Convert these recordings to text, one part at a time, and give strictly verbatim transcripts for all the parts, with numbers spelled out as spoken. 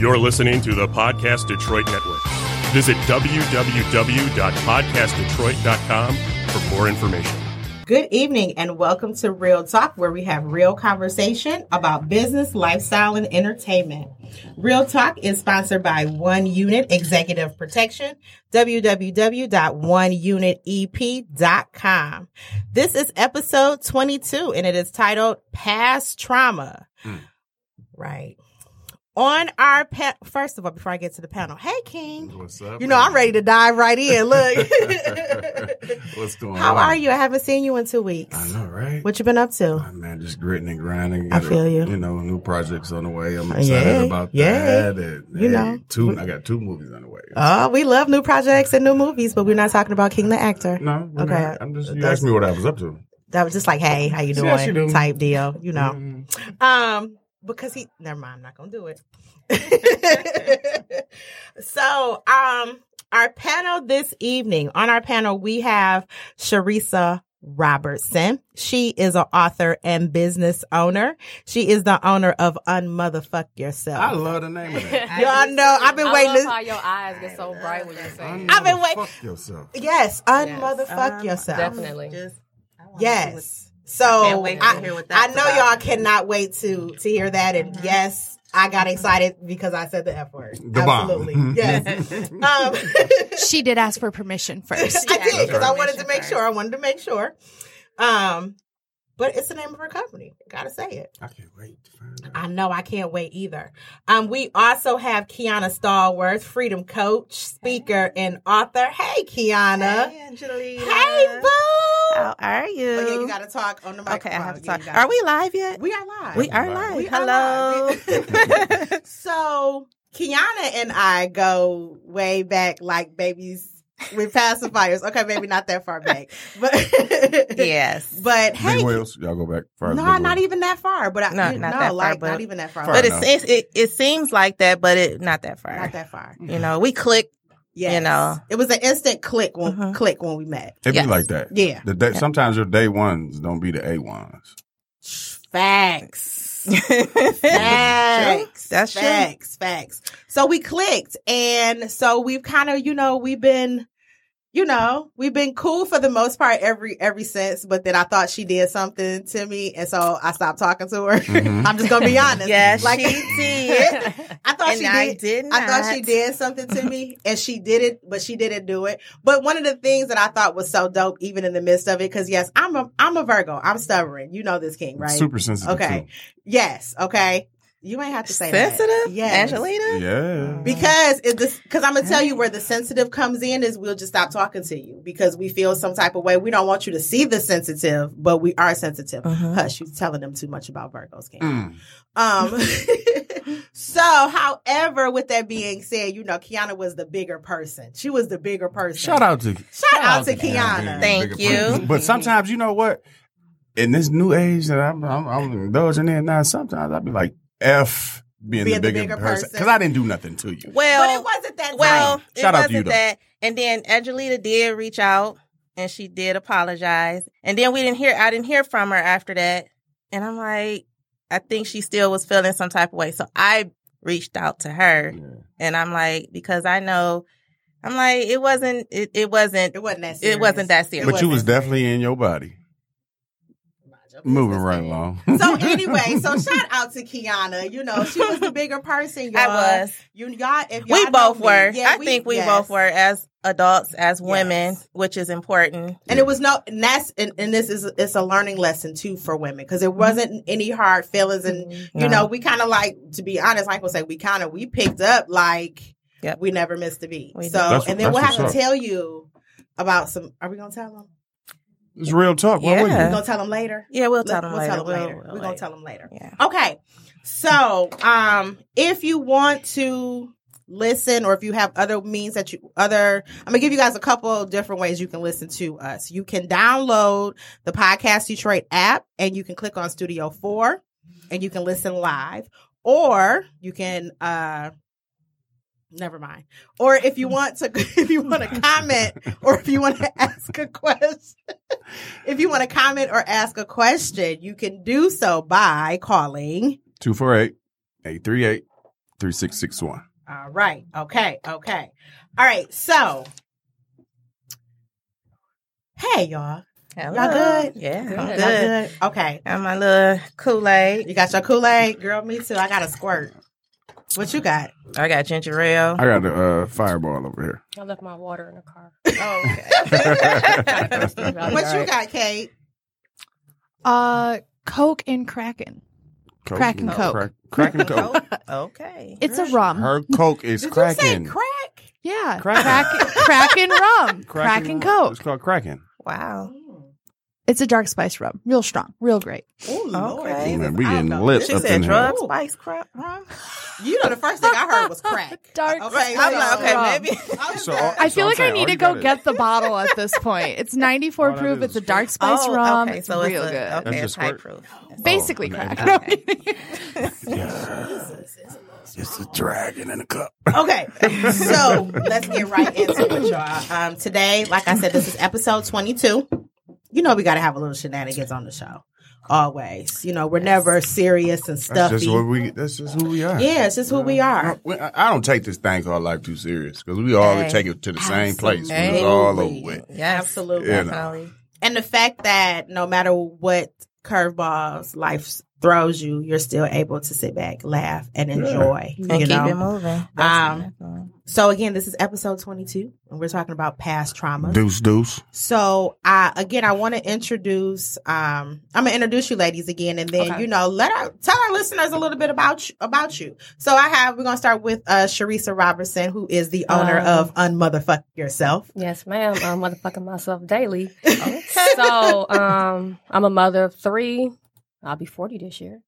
You're listening to the Podcast Detroit Network. Visit w w w dot podcast detroit dot com for more information. Good evening and welcome to Real Talk, where we have real conversation about business, lifestyle, and entertainment. Real Talk is sponsored by One Unit Executive Protection, w w w dot one unit e p dot com. This is episode twenty-two, and it is titled Past Trauma. Mm. Right. On our pet, first of all, before I get to the panel, hey, King. What's up? You know, man? I'm ready to dive right in. Look. What's going How on? How are you? I haven't seen you in two weeks. I know, right? What you been up to? Oh, man, just gritting and grinding. I feel a, you. You know, new projects on the way. I'm excited yeah, about yeah. that. And, you hey, know. Two, I got two movies on the way. Oh, we love new projects and new movies, but we're not talking about King the actor. No. Okay. Not. I'm just, you That's, asked me what I was up to. That was just like, hey, how you doing? You do. Type deal, you know. Mm-hmm. Um. Because he, never mind, I'm not going to do it. So, um, our panel this evening, on our panel, we have Sharisa Robertson. She is an author and business owner. She is the owner of Unmotherfuck Yourself. I love the name of that. Y'all know, I've been I waiting. I love to... how your eyes get so bright when you're saying I've been waiting. Unmotherfuck yourself. Yes, Unmotherfuck um, yourself. Definitely. Just, I yes. So I, I, hear what I know about. Y'all cannot wait to to hear that. And mm-hmm. yes, I got excited because I said the F word. The Absolutely. Bomb. Yes. um, she did ask for permission first. I did because I wanted to make first. sure. I wanted to make sure. Um, but it's the name of her company. Got to say it. I can't wait to find out. I know. I can't wait either. Um, we also have Kiana Stallworth, freedom coach, speaker, hey. and author. Hey, Kiana. Hey, Angelina. Hey, boo. How are you? Oh, yeah, you got to talk on the microphone. Okay, I have to talk. Are we live yet? We are live. We are live. We are live. Hello. So, Kiana and I go way back like babies with pacifiers. Okay, maybe not that far back. But yes. But hey. Big whales, y'all go back far. No, not whales. even that far. But I, no, you, not no, that like, far. But not even that far. But it, seems, it, it seems like that, but it not that far. Not that far. Mm-hmm. You know, we clicked. Yes. You know, it was an instant click when mm-hmm. click when we met. It yes. be like that. Yeah. The day, yeah. Sometimes your day ones don't be the A ones. Facts. Facts. That's facts. True. Facts. So we clicked, and so we've kind of, you know, we've been, you know, we've been cool for the most part every every since. But then I thought she did something to me, and so I stopped talking to her. Mm-hmm. I'm just gonna be honest. Yes, like, she did. I thought and she did. I, did not. I thought she did something to me, and she did it, but she didn't do it. But one of the things that I thought was so dope, even in the midst of it, because yes, I'm a I'm a Virgo. I'm stubborn. You know this, King, right? Super sensitive. Okay. Too. Yes. Okay. You ain't have to say sensitive? That. Yes. Angelina? Yeah. Because it just, cause I'm going to tell you where the sensitive comes in is we'll just stop talking to you because we feel some type of way. We don't want you to see the sensitive, but we are sensitive. Uh-huh. Hush, you're telling them too much about Virgos, King. Mm. Um, so, however, with that being said, you know, Kiana was the bigger person. She was the bigger person. Shout out to, shout out to, to Kiana. Kiana. Thank you. Person. But sometimes, you know what? In this new age that I'm, I'm, I'm indulging in now, sometimes I'll be like, F being, being the bigger, the bigger person because I didn't do nothing to you. Well, but it wasn't that. Well, it shout wasn't out to you that. Though. And then Angelina did reach out and she did apologize. And then we didn't hear. I didn't hear from her after that. And I'm like, I think she still was feeling some type of way. So I reached out to her, yeah. and I'm like, because I know, I'm like, it wasn't. It, it wasn't. It wasn't that serious. It wasn't that serious. But you was definitely serious. In your body. Moving right along. So anyway, so shout out to Kiana. You know, she was the bigger person. Y'all. I was. You, y'all, if y'all we both me, were. Yeah, I we, think we yes. both were as adults, as women, yes. which is important. And it was no, and that's, and, and this is, it's a learning lesson too for women because it wasn't any hard feelings. And, you no. know, we kind of like, to be honest, like we'll say, we kind of, we picked up like, yep. we never missed a beat. We so, that's, and then we'll have to tell you about some, are we going to tell them? It's real talk. Yeah. We're going to tell them later. Yeah, we'll tell them we'll later. Tell them later. We'll, we'll We're going to tell them later. Yeah. Okay. So um, if you want to listen or if you have other means that you other, I'm going to give you guys a couple of different ways you can listen to us. You can download the Podcast Detroit app and you can click on Studio four and you can listen live or you can... Uh, Never mind. Or if you want to, if you want to comment, or if you want to ask a question, if you want to comment or ask a question, you can do so by calling two four eight, eight three eight, two four eight three six six one. All right. Okay. Okay. All right. So, hey, y'all. Hello. Y'all good? Yeah. Good. Y'all good? Okay. Got my little Kool-Aid. You got your Kool-Aid? Girl, me too. I got a squirt. What you got? I got ginger ale. I got the uh, fireball over here. I left my water in the car. Oh, okay. What right. you got, Kate? Uh, Coke and Kraken. Coke crack and Coke. Crack, crack and Coke. Okay. It's a rum. Her Coke is Did Kraken. Did you say crack? Yeah. Kraken. Kraken rum. Kraken Coke. It's called Kraken. Wow. It's a dark spice rum. Real strong. Real great. Ooh, Lord. Okay. Man, we getting lit she up said in drug here. Spice crap rum. You know, the first thing I heard was crack. Dark okay, spice I'm like, okay, rum. Maybe. So, all, I feel so like saying, I need to go is... get the bottle at this point. It's ninety-four proof. It's a dark spice oh, rum. Okay, it's so real it's a, good. Okay, it's high proof. Basically oh, crack. Okay. Yeah. It's a dragon in a cup. Okay. So let's get right into it, y'all. Um, today, like I said, this is episode twenty-two. You know we got to have a little shenanigans on the show, always. You know we're never serious and stuffy. That's just what we. That's just who we are. Yeah, it's just who we are. I, I don't take this thing called life too serious because we always hey, take it to the absolutely. Same place. It's all over with. Yeah, absolutely. You know. And the fact that no matter what curveballs life throws you, you're still able to sit back, laugh, and enjoy. Yeah. And you keep know? It moving. Um, so again, this is episode twenty-two, and we're talking about past trauma. Deuce, deuce. So I again, I want to introduce. Um, I'm gonna introduce you, ladies, again, and then okay. you know, let our tell our listeners a little bit about you, about you. So I have. We're gonna start with uh, Sharisa Robertson, who is the owner um, of Unmotherfuck Yourself. Yes, ma'am. I'm motherfucking myself daily. Okay. So um, I'm a mother of three. I'll be forty this year.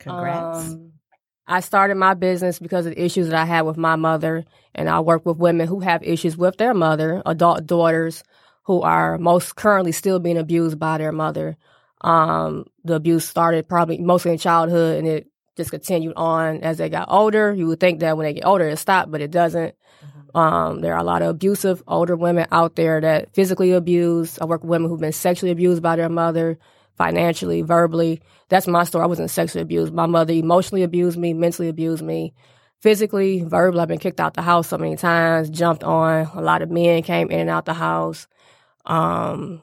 Congrats. Um, I started my business because of the issues that I had with my mother, and I work with women who have issues with their mother, adult daughters who are most currently still being abused by their mother. Um, the abuse started probably mostly in childhood, and it just continued on as they got older. You would think that when they get older, it stopped, but it doesn't. Mm-hmm. Um, there are a lot of abusive older women out there that physically abuse. I work with women who've been sexually abused by their mother. Financially, verbally. That's my story. I wasn't sexually abused. My mother emotionally abused me, mentally abused me. Physically, verbally, I've been kicked out the house so many times, jumped on. A lot of men came in and out the house. Um,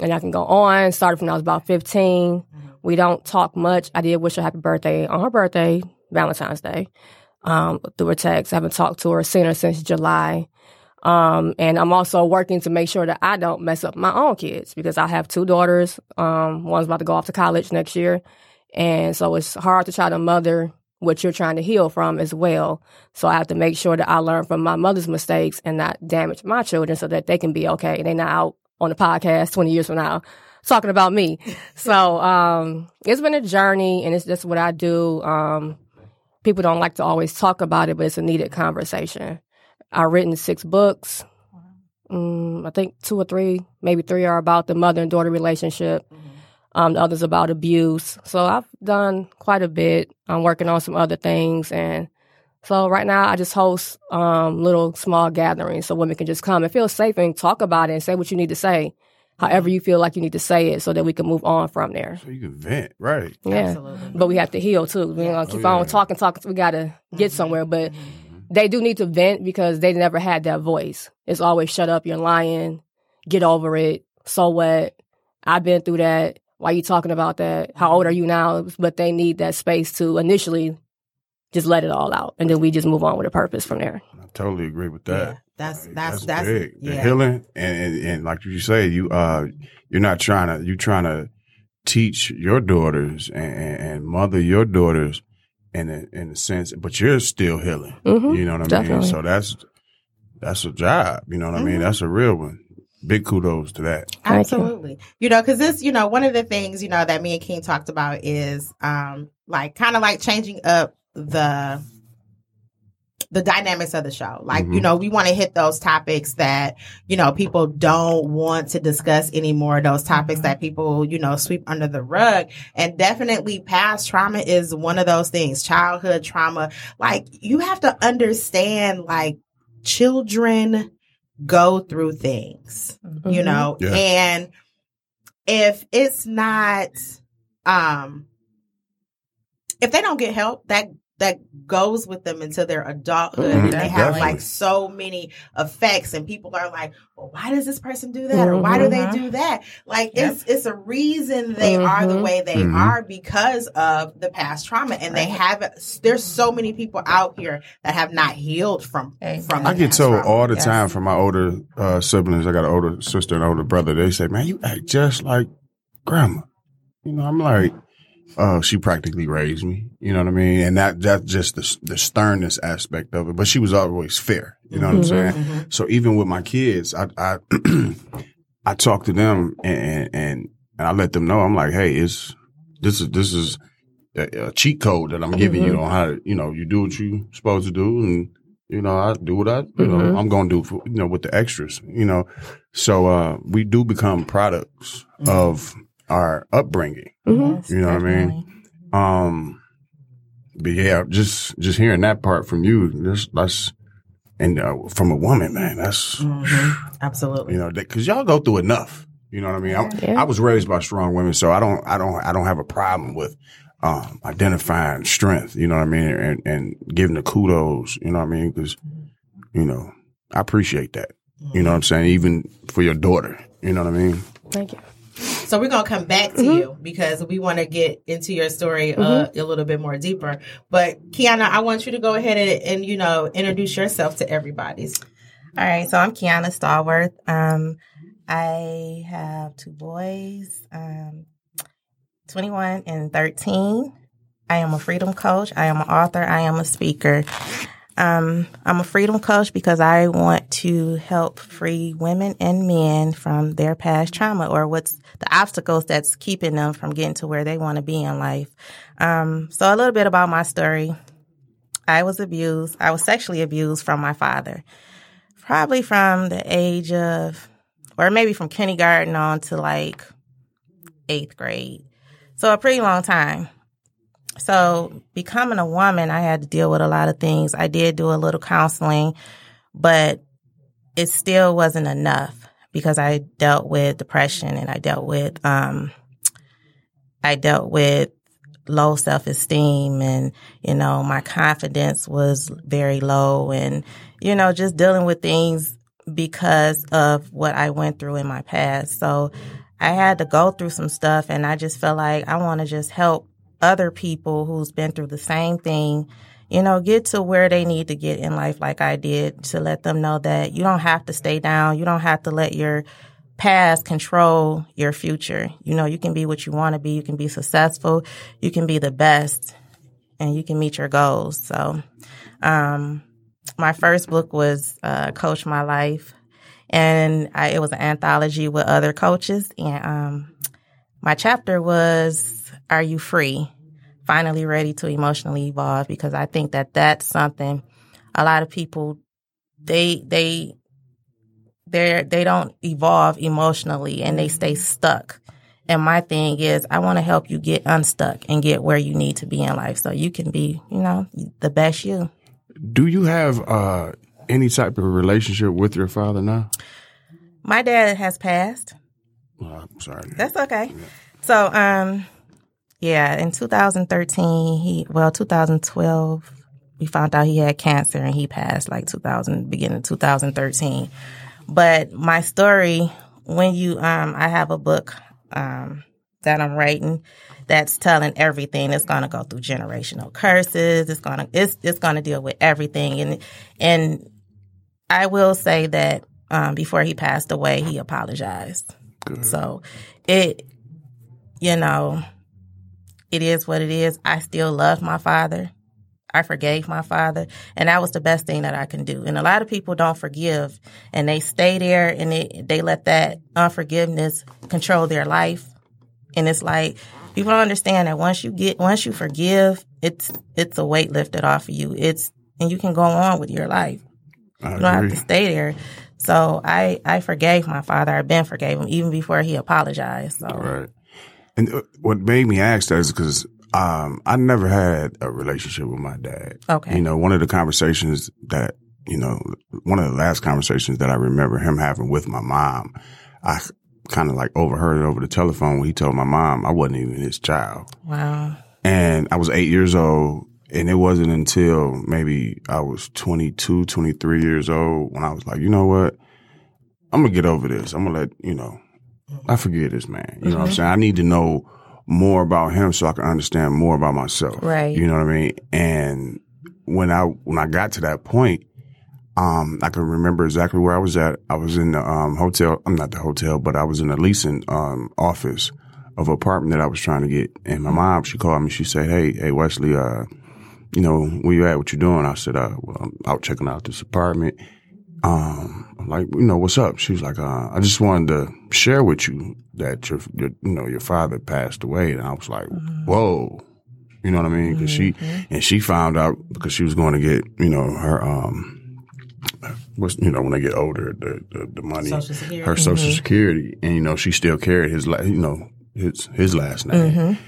and I can go on. Started when I was about fifteen. We don't talk much. I did wish her happy birthday on her birthday, Valentine's Day, um, through a text. I haven't talked to her, seen her since July. Um, and I'm also working to make sure that I don't mess up my own kids because I have two daughters. Um, one's about to go off to college next year. And so it's hard to try to mother what you're trying to heal from as well. So I have to make sure that I learn from my mother's mistakes and not damage my children so that they can be okay. And they're not out on the podcast twenty years from now talking about me. So, um, it's been a journey and it's just what I do. Um, people don't like to always talk about it, but it's a needed conversation. I've written six books. Um, I think two or three, maybe three are about the mother and daughter relationship. Mm-hmm. Um, the others about abuse. So I've done quite a bit. I'm working on some other things. And so right now I just host um, little small gatherings so women can just come and feel safe and talk about it and say what you need to say, however you feel like you need to say it so that we can move on from there. So you can vent, right. Yeah. Absolutely. But we have to heal too. We're going to keep oh, yeah. on talking, talking. We got to get somewhere. But they do need to vent because they never had that voice. It's always shut up, you're lying, get over it, so what? I've been through that. Why are you talking about that? How old are you now? But they need that space to initially just let it all out. And then we just move on with a purpose from there. I totally agree with that. Yeah, that's, that's, that's, that's big. Yeah. The healing and, and, and like you say, you, uh, you're not trying to, you're trying to teach your daughters and, and mother your daughters In a, in a sense, but you're still healing. Mm-hmm. You know what I Definitely. mean? So that's that's a job. You know what mm-hmm. I mean? That's a real one. Big kudos to that. Absolutely. You know, because this, you know, one of the things, you know, that me and King talked about is um, like kind of like changing up the the dynamics of the show. Like, mm-hmm. you know, we want to hit those topics that, you know, people don't want to discuss anymore. Those topics that people, you know, sweep under the rug. And definitely past trauma is one of those things. Childhood trauma. Like, you have to understand, like, children go through things, mm-hmm. you know. Yeah. And if it's not, um, if they don't get help, that that goes with them into their adulthood. Mm-hmm. And they have Definitely. like so many effects, and people are like, well, why does this person do that? Or why do they do that? Like, yep. it's it's a reason they mm-hmm. are the way they mm-hmm. are because of the past trauma. And they have, there's so many people out here that have not healed from, from I get told trauma. all the yes. time from my older uh, siblings. I got an older sister and older brother. They say, man, you act just like grandma. You know, I'm like, oh, she practically raised me. You know what I mean? And that that's just the, the sternness aspect of it. But she was always fair. You know what mm-hmm, I'm saying? Mm-hmm. So even with my kids, I I, I talk to them and, and and I let them know. I'm like, hey, it's this is this is a, a cheat code that I'm giving mm-hmm. you on how to, you know, you do what you supposed to do, and you know I do what I you mm-hmm. know I'm gonna do for, you know, with the extras. You know, so uh, we do become products mm-hmm. of our upbringing. Mm-hmm. Yes, you know definitely. What I mean? Um, but yeah, just just hearing that part from you, that's. that's And uh, from a woman, man, that's mm-hmm. absolutely, you know, because y'all go through enough. You know what I mean? I, yeah. I was raised by strong women, so I don't, I don't, I don't have a problem with um, identifying strength. You know what I mean? And, and giving the kudos. You know what I mean? Because you know, I appreciate that. Mm-hmm. You know what I'm saying? Even for your daughter. You know what I mean? Thank you. So we're going to come back to mm-hmm. you because we want to get into your story mm-hmm. uh, a little bit more deeper. But Kiana, I want you to go ahead and, and you know, introduce yourself to everybody's. All right. So I'm Kiana Stallworth. Um, I have two boys, um, twenty-one and thirteen. I am a freedom coach. I am an author. I am a speaker. Um, I'm a freedom coach because I want to help free women and men from their past trauma or what's the obstacles that's keeping them from getting to where they want to be in life. Um, so a little bit about my story. I was abused. I was sexually abused from my father, probably from the age of, or maybe from kindergarten on to like eighth grade. So a pretty long time. So becoming a woman, I had to deal with a lot of things. I did do a little counseling, but it still wasn't enough because I dealt with depression and I dealt with um, I dealt with low self-esteem and, you know, my confidence was very low and, you know, just dealing with things because of what I went through in my past. So I had to go through some stuff and I just felt like I want to just help other people who's been through the same thing, you know, get to where they need to get in life like I did, to let them know that you don't have to stay down. You don't have to let your past control your future. You know, you can be what you want to be. You can be successful. You can be the best and you can meet your goals. So um, my first book was uh, Coach My Life, and I, it was an anthology with other coaches. And um, my chapter was, Are You Free? Finally Ready to Emotionally Evolve, because I think that that's something a lot of people, they they they they don't evolve emotionally and they stay stuck. And my thing is, I want to help you get unstuck and get where you need to be in life so you can be, you know, the best you. Do you have uh, any type of relationship with your father now? My dad has passed. Oh, I'm sorry. That's okay. Yeah. So, um... yeah, in two thousand thirteen, he well, two thousand twelve, we found out he had cancer and he passed like two thousand, beginning of two thousand thirteen. But my story, when you, um, I have a book um, that I'm writing that's telling everything. It's gonna go through generational curses. It's gonna, it's it's gonna deal with everything. And and I will say that um, before he passed away, he apologized. Good. So it, you know. It is what it is. I still love my father. I forgave my father. And that was the best thing that I can do. And a lot of people don't forgive. And they stay there and they, they let that unforgiveness control their life. And it's like, people don't understand that once you get, once you forgive, it's it's a weight lifted off of you. It's, and you can go on with your life. I you don't agree. Have to stay there. So I, I forgave my father. I've been forgave him even before he apologized. So. All right. And what made me ask that is because um, I never had a relationship with my dad. Okay. You know, one of the conversations that, you know, one of the last conversations that I remember him having with my mom, I kind of like overheard it over the telephone when he told my mom I wasn't even his child. Wow. And I was eight years old And it wasn't until maybe I was twenty-two, twenty-three years old when I was like, you know what? I'm going to get over this. I'm going to let, you know, I forgive this man. You know mm-hmm. what I'm saying? I need to know more about him so I can understand more about myself. Right. You know what I mean? And when I when I got to that point, um, I can remember exactly where I was at. I was in the um, hotel. I'm not the hotel, but I was in the leasing um, office of an apartment that I was trying to get. And my mom, she called me. She said, hey, hey, Wesley, uh, you know, where you at? What you doing? I said, uh, well, I'm out checking out this apartment. Um, I'm like, you know, what's up? She was like, uh, I just wanted to share with you that your, your, you know, your father passed away. And I was like, whoa, you know what I mean? Cause mm-hmm. she, and she found out because she was going to get, you know, her, um, what's, you know, when they get older, the, the, the money, social security. her social mm-hmm. security. And, you know, she still carried his, la- you know, his, his last name. Mm-hmm.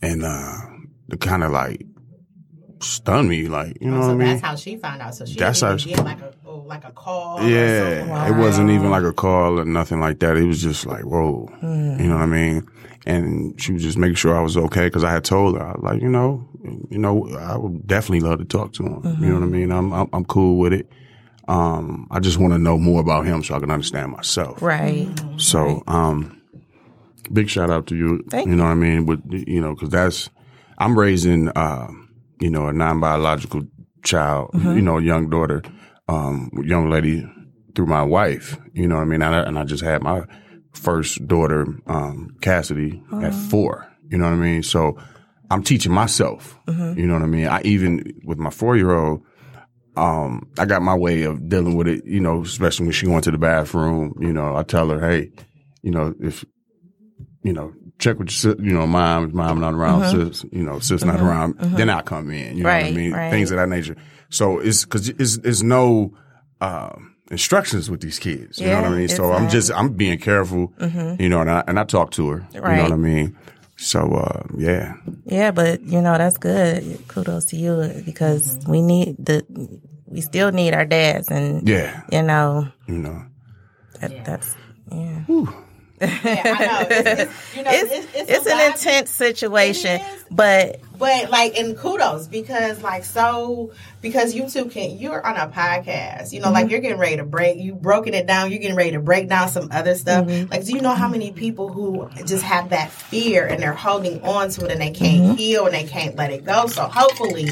And, uh, the kind of like, stunned me, like, you know oh, so what I mean? That's how she found out. So she that's didn't how she, get like a, oh, like a call. Yeah, or wow. It wasn't even like a call or nothing like that. It was just like, whoa, mm. you know what I mean? And she was just making sure I was okay because I had told her, I was like, you know, you know, I would definitely love to talk to him. Mm-hmm. You know what I mean? I'm I'm, I'm cool with it. Um, I just want to know more about him so I can understand myself. Right. Mm-hmm. So, um, big shout out to you. Thank you know what I mean? With you know, because that's I'm raising. Uh, you know, a non-biological child, mm-hmm. you know, a young daughter, um, young lady through my wife, you know what I mean? And I, and I just had my first daughter, um, Cassidy, mm-hmm. at four, you know what I mean? So I'm teaching myself, mm-hmm. you know what I mean? I even, with my four-year-old, um, I got my way of dealing with it, you know, especially when she went to the bathroom, you know, I tell her, hey, you know, if, you know, check with your, you know, mom, mom not around, mm-hmm. sis, you know, sis mm-hmm. not around, mm-hmm. then I come in, you know right, what I mean? Right. Things of that nature. So it's, cause it's, it's no, um, instructions with these kids, you yeah, know what I mean? So I'm just, I'm being careful, mm-hmm. you know, and I, and I talk to her, right. you know what I mean? So, uh, yeah. Yeah, but you know, that's good. Kudos to you because mm-hmm. we need the, we still need our dads and, yeah. you know, you know, that, yeah. that's, yeah. Whew. Yeah, I know. It's, it's, you know, it's, it's, it's, it's an intense situation, but but like and kudos because like so because you two can you're on a podcast, you know, mm-hmm. like you're getting ready to break you broken it down, you're getting ready to break down some other stuff. Mm-hmm. Like, do you know how many people who just have that fear and they're holding on to it and they can't mm-hmm. heal and they can't let it go? So hopefully,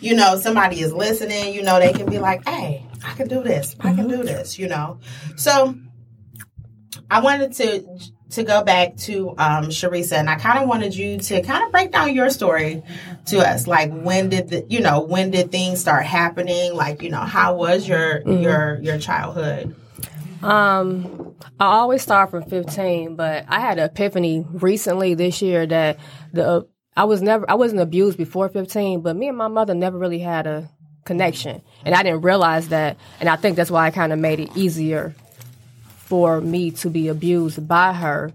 you know, somebody is listening. You know, they can be like, hey, I can do this, I can do this. You know, so. I wanted to to go back to um, Sharisa, and I kind of wanted you to kind of break down your story to us. Like, when did the, you know, when did things start happening? Like, you know, how was your mm-hmm. your your childhood? Um, I always start from fifteen, but I had an epiphany recently this year that the I was never I wasn't abused before fifteen, but me and my mother never really had a connection, and I didn't realize that, and I think that's why I kind of made it easier for me to be abused by her.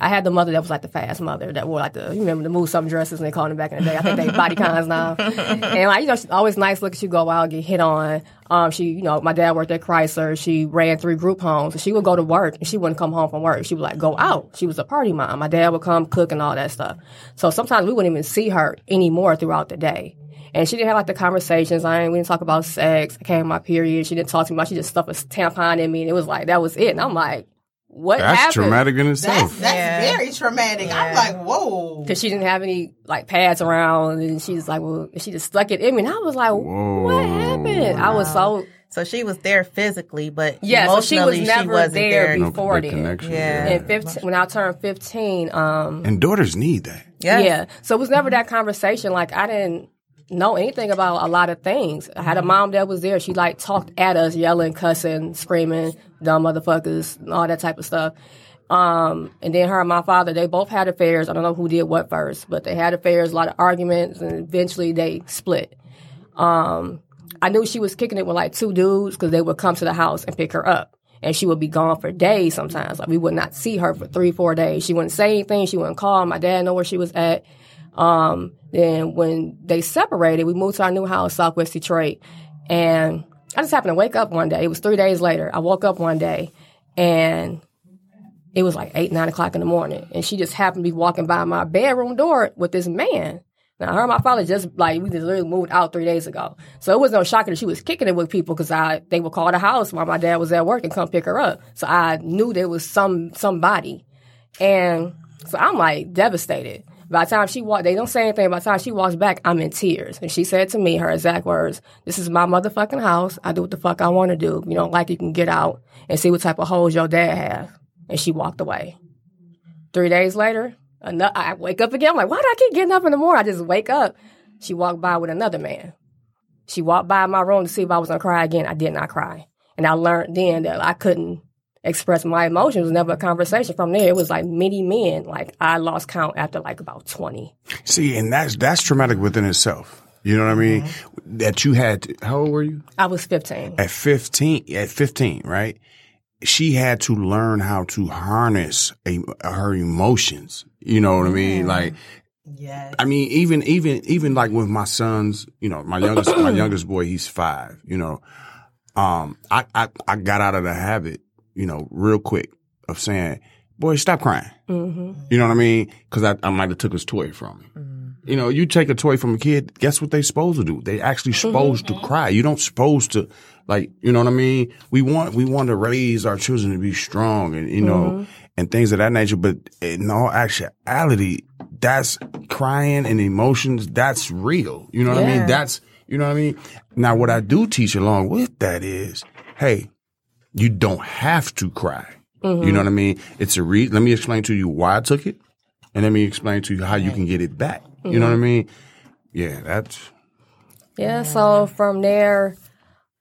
I had the mother that was like the fast mother that wore like the, you remember the move some dresses and they called them back in the day. I think they body cons now. And like, you know, she's always nice looking. She'd go out, get hit on. Um, she, you know, my dad worked at Chrysler. She ran three group homes. She would go to work and she wouldn't come home from work. She would like go out. She was a party mom. My dad would come cook and all that stuff. So sometimes we wouldn't even see her anymore throughout the day. And she didn't have, like, the conversations. I didn't, we didn't talk about sex. I came my period. She didn't talk to me about. She just stuffed a tampon in me. And it was like, that was it. And I'm like, what that's happened? That's traumatic in itself. That's, that's yeah. very traumatic. Yeah. I'm like, whoa. Because she didn't have any, like, pads around. And she was like, well, she just stuck it in me. And I was like, whoa. What happened? Wow. I was so. So she was there physically, but yeah, so she was never she wasn't there, there before no, then. Yeah. And fifteen, when I turned fifteen. Um, and daughters need that. Yeah. Yeah. So it was never that conversation. Like, I didn't. know anything about a lot of things. I had a mom that was there. She like talked at us, yelling, cussing, screaming, dumb motherfuckers, all that type of stuff. Um, and then her and my father, they both had affairs. I don't know who did what first, but they had affairs, a lot of arguments, and eventually they split. Um, I knew she was kicking it with like two dudes because they would come to the house and pick her up. And she would be gone for days sometimes. Like we would not see her for three, four days. She wouldn't say anything. She wouldn't call. My dad knew where she was at. Um, then when they separated, we moved to our new house, Southwest Detroit. And I just happened to wake up one day. It was three days later. I woke up one day and it was like eight, nine o'clock in the morning. And she just happened to be walking by my bedroom door with this man Now, her and my father just, like, we just literally moved out three days ago. So it was no shocker that she was kicking it with people because I they would call the house while my dad was at work and come pick her up. So I knew there was some somebody. And so I'm, like, devastated. By the time she walked, they don't say anything. By the time she walks back, I'm in tears. And she said to me, her exact words, "This is my motherfucking house. I do what the fuck I want to do. If you don't like it, you can get out and see what type of hoes your dad have." And she walked away. Three days later, another, I wake up again. I'm like, why do I keep getting up in the morning? I just wake up. She walked by with another man. She walked by my room to see if I was going to cry again. I did not cry. And I learned then that I couldn't express my emotions. It was never a conversation from there. It was like many men. Like, I lost count after like about twenty. See, and that's that's traumatic within itself. You know what I mean? Mm-hmm. That you had to, how old were you? I was fifteen. At fifteen, at fifteen, right? She had to learn how to harness a, her emotions. You know what I mean? Like, yes. I mean, even even even like with my sons, you know, my youngest my youngest boy, he's five. You know, um, I, I I got out of the habit, you know, real quick of saying, "Boy, stop crying." Mm-hmm. You know what I mean? Because I, I might have took his toy from him. Mm-hmm. You know, you take a toy from a kid, guess what they supposed to do? They actually supposed mm-hmm. to cry. You don't supposed to, like, you know what I mean? We want we want to raise our children to be strong and, you know, mm-hmm. and things of that nature. But in all actuality, that's crying and emotions, that's real. You know what yeah. I mean? That's, you know what I mean? Now, what I do teach along with that is, hey, you don't have to cry. Mm-hmm. You know what I mean? It's a re- Let me explain to you why I took it, and let me explain to you how you can get it back. Mm-hmm. You know what I mean? Yeah, that's. Yeah. So from there,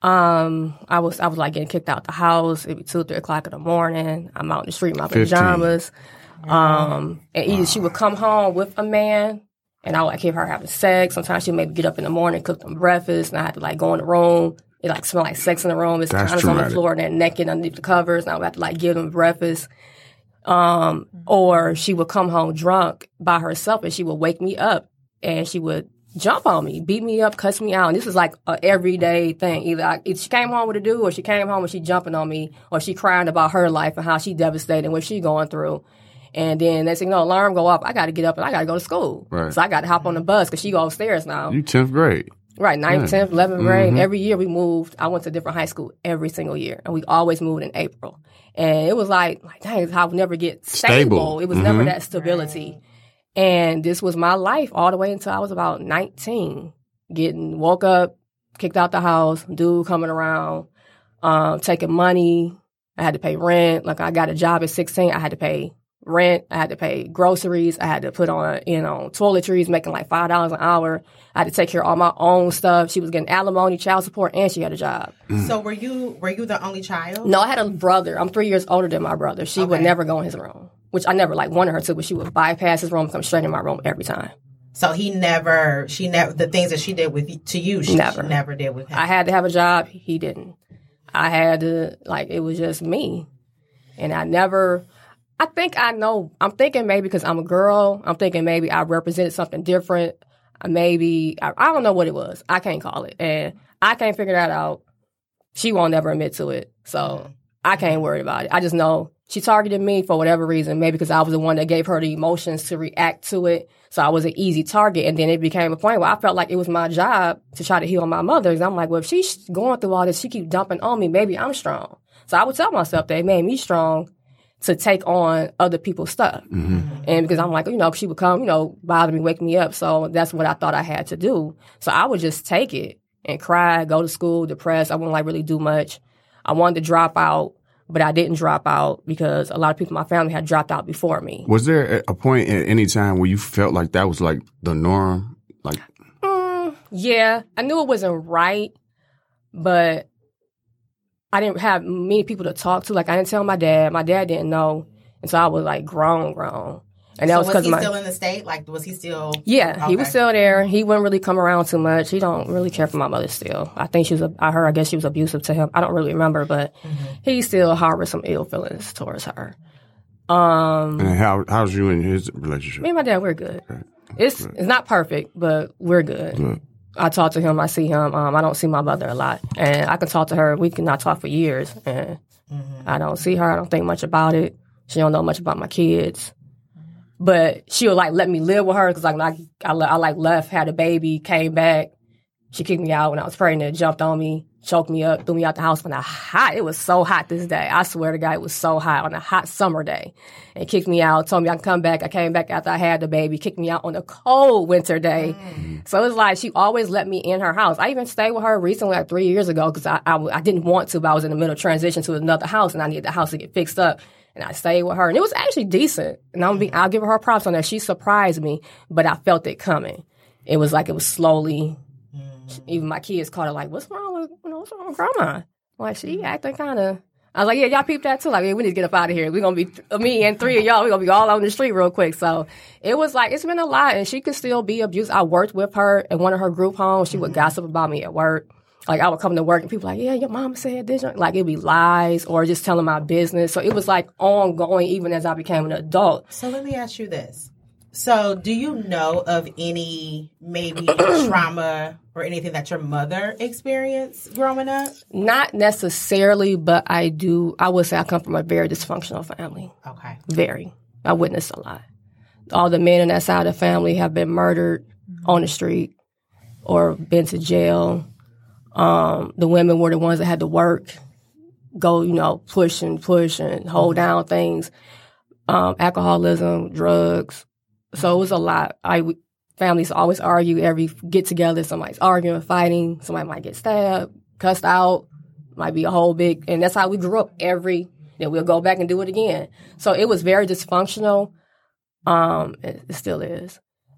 um, I was I was like getting kicked out the house. It'd be two, three o'clock in the morning. I'm out in the street in my pajamas. Mm-hmm. Um, and either wow. she would come home with a man, and I would like hear her having sex. Sometimes she'd maybe get up in the morning, cook them breakfast, and I had to like go in the room. It, like, smelled like sex in the room. It's honest on the floor and they're naked underneath the covers. And I would have to, like, give them breakfast. Um, or she would come home drunk by herself and she would wake me up and she would jump on me, beat me up, cuss me out. And this was, like, an everyday thing. Either I, if she came home with a dude or she came home and she jumping on me or she crying about her life and how she devastated and what she going through. And then next thing you know, alarm go off. I got to get up and I got to go to school. Right. So I got to hop on the bus because she goes upstairs now. You tenth grade. Right, ninth, tenth, eleventh grade. Mm-hmm. Every year we moved. I went to a different high school every single year, and we always moved in April. And it was like, like dang, I would never get stable. stable. It was mm-hmm. never that stability. Right. And this was my life all the way until I was about nineteen, getting woke up, kicked out the house, dude coming around, um, taking money. I had to pay rent. Like, I got a job at sixteen. I had to pay rent. I had to pay groceries. I had to put on, you know, toiletries, making like five dollars an hour. I had to take care of all my own stuff. She was getting alimony, child support, and she had a job. Mm. So were you were you the only child? No, I had a brother. I'm three years older than my brother. She okay. would never go in his room, which I never like wanted her to, but she would bypass his room and come straight in my room every time. So he never, she never, the things that she did with to you, she never. she never did with him. I had to have a job. He didn't. I had to, like, it was just me. And I never... I think I know. I'm thinking maybe because I'm a girl. I'm thinking maybe I represented something different. Maybe I, I don't know what it was. I can't call it, and I can't figure that out. She won't ever admit to it, so I can't worry about it. I just know she targeted me for whatever reason. Maybe because I was the one that gave her the emotions to react to it, so I was an easy target. And then it became a point where I felt like it was my job to try to heal my mother. Because I'm like, well, if she's going through all this, she keep dumping on me. Maybe I'm strong. So I would tell myself that it made me strong to take on other people's stuff. Mm-hmm. And because I'm like, you know, she would come, you know, bother me, wake me up. So that's what I thought I had to do. So I would just take it and cry, go to school, depressed. I wouldn't like really do much. I wanted to drop out, but I didn't drop out because a lot of people in my family had dropped out before me. Was there a point at any time where you felt like that was like the norm? Like, mm, yeah, I knew it wasn't right, but I didn't have many people to talk to. Like, I didn't tell my dad. My dad didn't know. And so I was, like, grown, grown. And that so was because my... was he still in the state? Like, was he still... Yeah, okay. He was still there. He wouldn't really come around too much. He don't really care for my mother still. I think she was... I heard, I guess she was abusive to him. I don't really remember, but mm-hmm. he still harbored some ill feelings towards her. Um, and how how's you in his relationship? Me and my dad, we're good. Okay. It's good. It's not perfect, but we're good. good. I talk to him. I see him. Um, I don't see my mother a lot. And I can talk to her. We cannot talk for years. And mm-hmm. I don't see her. I don't think much about it. She don't know much about my kids. But she would, like, let me live with her because, like, I, I, I, like, left, had a baby, came back. She kicked me out when I was pregnant, jumped on me, choked me up, threw me out the house when I hot. It was so hot this day. I swear to God, it was so hot on a hot summer day. And kicked me out, told me I can come back. I came back after I had the baby, kicked me out on a cold winter day. Mm. So it was like she always let me in her house. I even stayed with her recently, like three years ago, because I, I, I didn't want to, but I was in the middle of transition to another house, and I needed the house to get fixed up. And I stayed with her, and it was actually decent. And I'm be, I'll give her props on that. She surprised me, but I felt it coming. It was like it was slowly. Mm. Even my kids called her like, "What's wrong with you know, what's wrong with Grandma?" Like she acting kind of. I was like, "Yeah, y'all peep that too. Like, hey, we need to get up out of here. We're gonna be me and three of y'all. We're gonna be all on the street real quick." So it was like it's been a lot, and she could still be abused. I worked with her in one of her group homes. She would mm-hmm. gossip about me at work. Like, I would come to work, and people like, yeah, your mom said this. Like, it'd be lies or just telling my business. So it was, like, ongoing even as I became an adult. So let me ask you this. So do you know of any maybe trauma or anything that your mother experienced growing up? Not necessarily, but I do. I would say I come from a very dysfunctional family. Okay. Very. I witnessed a lot. All the men on that side of the family have been murdered mm-hmm. on the street or been to jail. Um, the women were the ones that had to work, go, you know, push and push and hold down things, um, alcoholism, drugs. So it was a lot. I, we, families always argue every get-together. Somebody's arguing, fighting. Somebody might get stabbed, cussed out, might be a whole big. And that's how we grew up every, then we'll go back and do it again. So it was very dysfunctional. Um, it, it still is.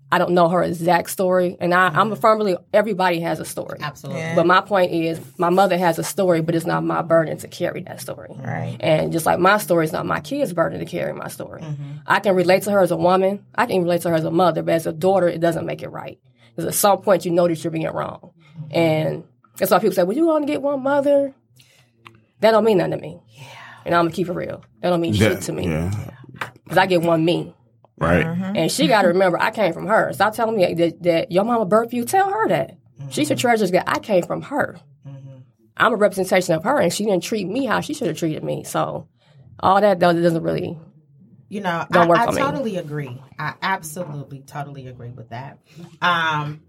I don't know her exact story, and I, I'm firmly, everybody has a story. Absolutely. Yeah. But my point is, my mother has a story, but it's not my burden to carry that story. Right. And just like my story, it's not my kid's burden to carry my story. Mm-hmm. I can relate to her as a woman. I can relate to her as a mother, but as a daughter, it doesn't make it right. Because at some point, you know that you're being wrong. Mm-hmm. And that's why people say, well, you only get one mother. That don't mean nothing to me. Yeah. And I'm going to keep it real. That don't mean yeah. shit to me. Yeah. Because I get one me. Right. Mm-hmm. And she got to remember, I came from her. Stop telling me that, that your mama birthed you. Tell her that. Mm-hmm. She's a treasures guy. I came from her. Mm-hmm. I'm a representation of her, and she didn't treat me how she should have treated me. So all that does, it doesn't really, you know, don't I, work I on totally me. agree. I absolutely, totally agree with that. Um,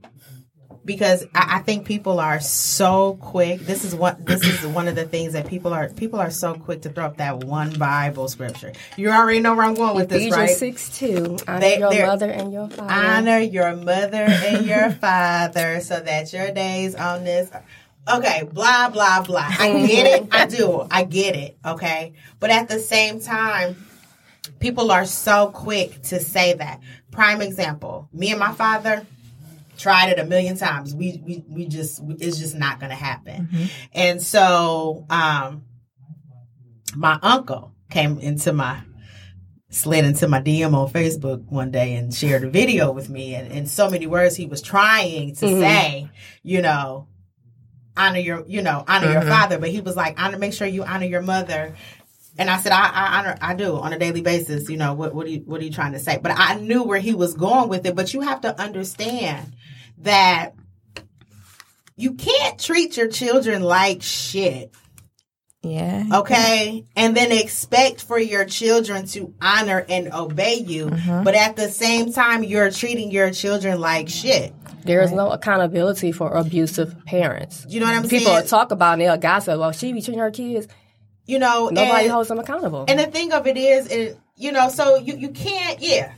because I, I think people are so quick. This is what this is one of the things that people are people are so quick to throw up that one Bible scripture. You already know where I'm going with this, Ephesians right? Ephesians six two. Honor they, your mother and your father. Honor your mother and your father, so that your days on this. Okay, blah blah blah. I get it. I do. I get it. Okay, but at the same time, people are so quick to say that. Prime example: me and my father. Tried it a million times. We we we just we, it's just not going to happen. Mm-hmm. And so, um, my uncle came into my slid into my D M on Facebook one day and shared a video with me. And in so many words, he was trying to mm-hmm. say, you know, honor your you know honor mm-hmm. your father, but he was like, honor, make sure you honor your mother. And I said, I, I honor, I do on a daily basis. You know, what what are you, what are you trying to say? But I knew where he was going with it. But you have to understand that you can't treat your children like shit. Yeah. Okay. And then expect for your children to honor and obey you. Mm-hmm. But at the same time, you're treating your children like shit. There is no accountability for abusive parents. You know what I'm People saying? People talk about it. They'll gossip. Well, she be treating her kids. You know, nobody and, holds them accountable. And the thing of it is, it, you know, so you, you can't, yeah,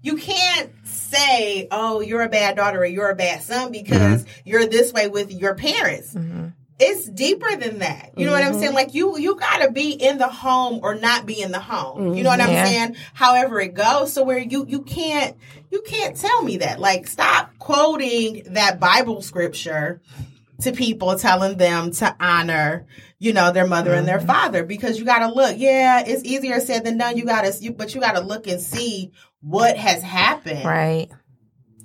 you can't say, oh, you're a bad daughter or you're a bad son because mm-hmm. you're this way with your parents. Mm-hmm. It's deeper than that. You know mm-hmm. what I'm saying? Like, you you got to be in the home or not be in the home. Mm-hmm. You know what I'm yeah. saying? However it goes. So where you, you can't, you can't tell me that. Like, stop quoting that Bible scripture to people, telling them to honor, you know, their mother mm-hmm. and their father, because you got to look. Yeah, it's easier said than done. You got to, you, but you got to look and see what has happened. Right.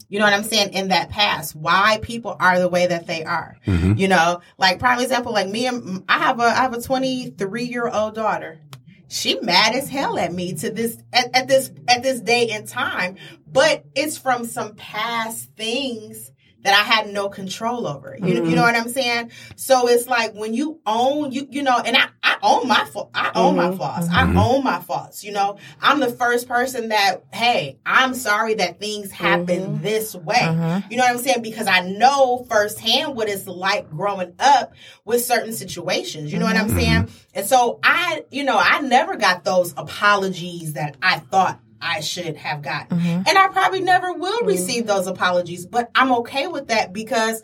You know what I'm saying? In that past, why people are the way that they are. Mm-hmm. You know, like prime example, like me and I have a I have a twenty-three year old daughter. She mad as hell at me to this at, at this at this day and time, but it's from some past things that I had no control over. You, mm-hmm. you know what I'm saying? So it's like when you own, you you know, and I, I own my fault. I own mm-hmm. my faults. Mm-hmm. I own my faults. You know, I'm the first person that, hey, I'm sorry that things happen mm-hmm. this way. Mm-hmm. You know what I'm saying? Because I know firsthand what it's like growing up with certain situations. You know mm-hmm. what I'm saying? And so I, you know, I never got those apologies that I thought I should have gotten. Mm-hmm. And I probably never will receive those apologies, but I'm okay with that because,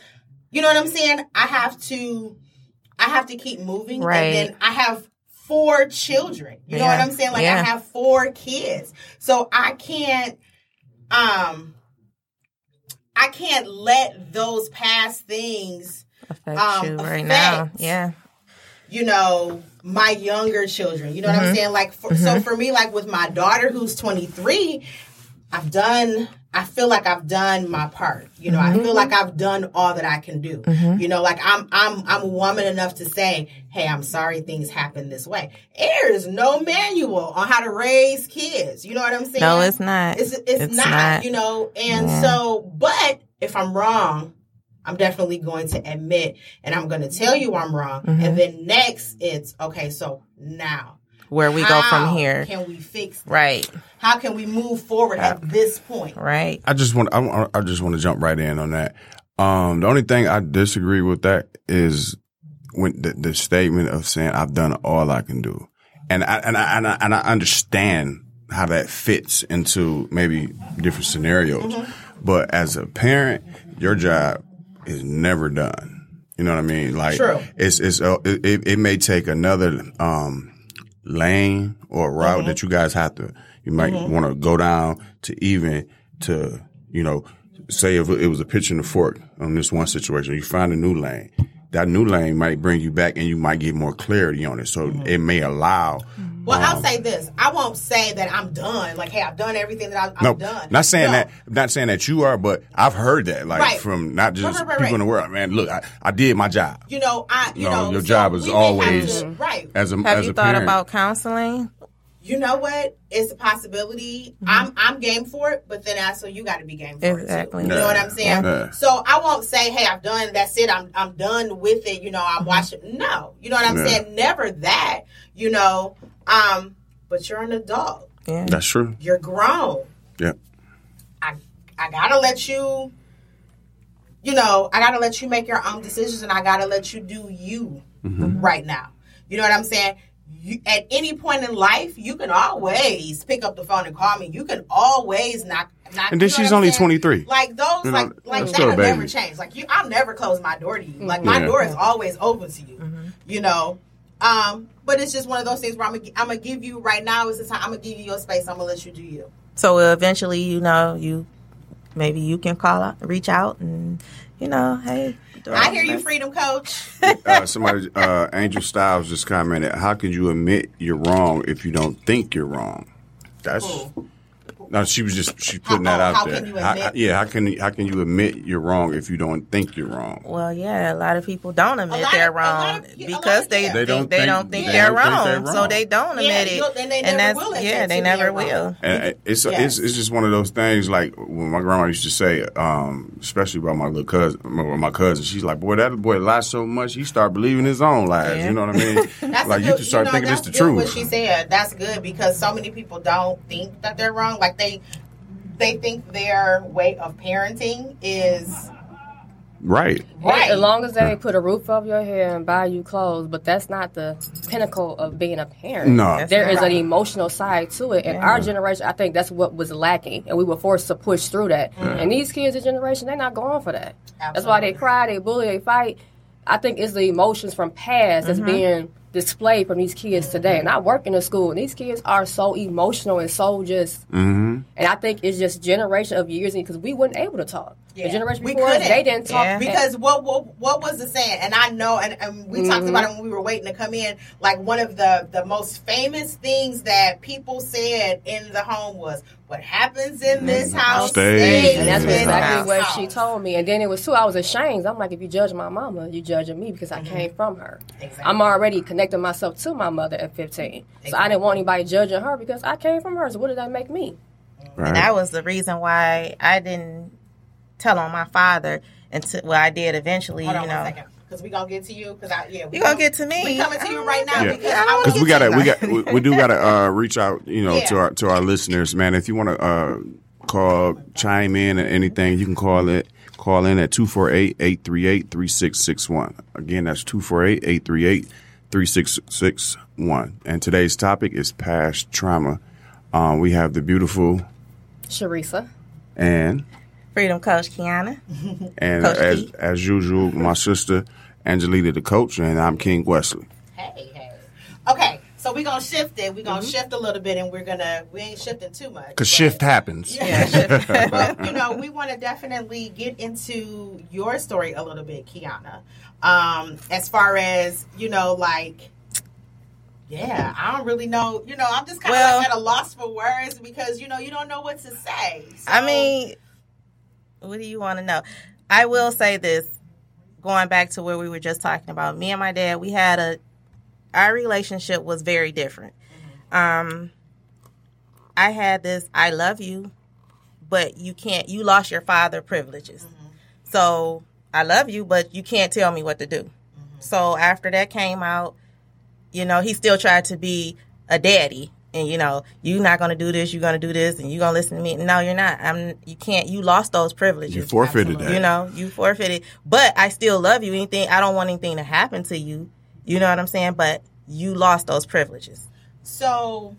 you know what I'm saying? I have to, I have to keep moving. Right. And then I have four children. You yeah. know what I'm saying? Like yeah. I have four kids. So I can't, um, I can't let those past things affect um, you right affect, now. Yeah. You know, my younger children, you know mm-hmm. what I'm saying? Like, for, mm-hmm. so for me, like with my daughter who's twenty-three, I've done, I feel like I've done my part. You know, mm-hmm. I feel like I've done all that I can do. Mm-hmm. You know, like I'm, I'm, I'm a woman enough to say, hey, I'm sorry things happen this way. There is no manual on how to raise kids. You know what I'm saying? No, it's not. It's, it's, it's not, not, you know? And yeah. so, but if I'm wrong, I'm definitely going to admit, and I'm going to tell you I'm wrong. Mm-hmm. And then next, it's, okay, so now. Where we go from here. How can we fix that? Right. How can we move forward yeah. at this point? Right. I just want I, I just want to jump right in on that. Um, the only thing I disagree with that is when the, the statement of saying I've done all I can do. And I, and I, and I, and I understand how that fits into maybe different scenarios. Mm-hmm. But as a parent, your job is never done. You know what I mean? Like True. it's it's uh, it, it may take another um lane or route mm-hmm. that you guys have to. You might mm-hmm. want to go down to even to you know say if it was a pitch and a fork on this one situation. You find a new lane. That new lane might bring you back, and you might get more clarity on it. So mm-hmm. it may allow. Well, um, I'll say this: I won't say that I'm done. Like, hey, I've done everything that I've, no, I've done. Not saying no. that. Not saying that you are, but I've heard that, like, right. from not just right, right, right, people right. in the world. Man, look, I, I did my job. You know, I. You, you know, know, your so job is always to, right. As a, have as you a thought parent. About counseling? You know what? It's a possibility. Mm-hmm. I'm I'm game for it, but then also you got to be game for exactly. it too. You yeah. know what I'm saying? Yeah. So I won't say, hey, I've done. That's it. I'm I'm done with it. You know, I'm watching. No, you know what I'm yeah. saying? Never that. You know, um, but you're an adult. Yeah. That's true. You're grown. Yeah. I I gotta let you. You know, I gotta let you make your own decisions, and I gotta let you do you mm-hmm. right now. You know what I'm saying? You, at any point in life, you can always pick up the phone and call me. You can always knock. knock and then she's only twenty-three. Like those, you know, like like that'll never change. Like you, I'll never close my door to you. Like my yeah. door is always open to you. Mm-hmm. You know, um, but it's just one of those things where I'm gonna, I'm gonna give you right now is the time. I'm gonna give you your space. I'm gonna let you do you. So eventually, you know, you maybe you can call out, reach out, and you know, hey. I hear you, Freedom Coach. uh, somebody, uh, Angel Styles just commented, how can you admit you're wrong if you don't think you're wrong? That's Ooh. No, she was just she putting how, that out how there. Can you admit? How, yeah, how can how can you admit you're wrong if you don't think you're wrong? Well, yeah, a lot of people don't admit they're wrong because they they don't they don't think they're wrong, so they don't admit yeah, it, and, they and that's will yeah, they never will. And it's yes. it's it's just one of those things. Like when my grandma used to say, um, especially about my little cousin, my, my cousin, she's like, boy, that boy lies so much, he start believing his own lies. Yeah. You know what I mean? That's like good, you can start you know, thinking it's the truth. What she said, that's good because so many people don't think that they're wrong. Like they, they think their way of parenting is right. Right. As long as they put a roof over your head and buy you clothes, but that's not the pinnacle of being a parent. No, there is right. an emotional side to it. In yeah. our generation, I think that's what was lacking, and we were forced to push through that. Yeah. And these kids, this generation, they're not going for that. Absolutely. That's why they cry, they bully, they fight. I think it's the emotions from past that's mm-hmm. being displayed from these kids today. And I work in a school, and these kids are so emotional and so just. Mm-hmm. And I think it's just generation of years because we weren't able to talk. Yeah. The generation before us, they didn't talk yeah. because what, what what was the saying? And I know, and, and we mm-hmm. talked about it when we were waiting to come in. Like one of the the most famous things that people said in the home was, "What happens in this mm-hmm. house stays in this house." And that's exactly what she told me. And then it was too. I was ashamed. I'm like, if you judge my mama, you judging me because I mm-hmm. came from her. Exactly. I'm already connecting myself to my mother at fifteen, exactly. so I didn't want anybody judging her because I came from her. So what did that make me? Right. And that was the reason why I didn't tell on my father until well I did eventually. Hold on you know, one second. because we gonna get to you. Because I, yeah, we you gonna, gonna get to me. We coming to you right now. Yeah. Because yeah, we gotta, we got, we, we do gotta uh, reach out, you know, yeah. to our to our listeners, man. If you wanna uh, call, chime in or anything, you can call it. Call in at two four eight, eight three eight, three six six one. Again, that's two four eight, eight three eight, three six six one. And today's topic is past trauma. Um, we have the beautiful Sharisa and Freedom Coach Kiana. And Coach as, as usual, my sister Angelita, the coach, and I'm King Wesley. Hey, hey. Okay. So we're going to shift it. We're going to mm-hmm. shift a little bit, and we're going to – we ain't shifting too much. Because shift happens. Yeah, shift. But, you know, we want to definitely get into your story a little bit, Kiana, um, as far as, you know, like – yeah, I don't really know. You know, I'm just kind of well, like at a loss for words because, you know, you don't know what to say. So. I mean, what do you want to know? I will say this, going back to where we were just talking about. Me and my dad, we had a – our relationship was very different. Um, I had this, I love you, but you can't, you lost your father privileges. Mm-hmm. So I love you, but you can't tell me what to do. Mm-hmm. So after that came out, you know, he still tried to be a daddy. And, you know, you're not going to do this, you're going to do this, and you're going to listen to me. No, you're not. I'm. You can't. You lost those privileges. You forfeited that. You know, you forfeited. But I still love you. Anything, I don't want anything to happen to you. You know what I'm saying? But you lost those privileges. So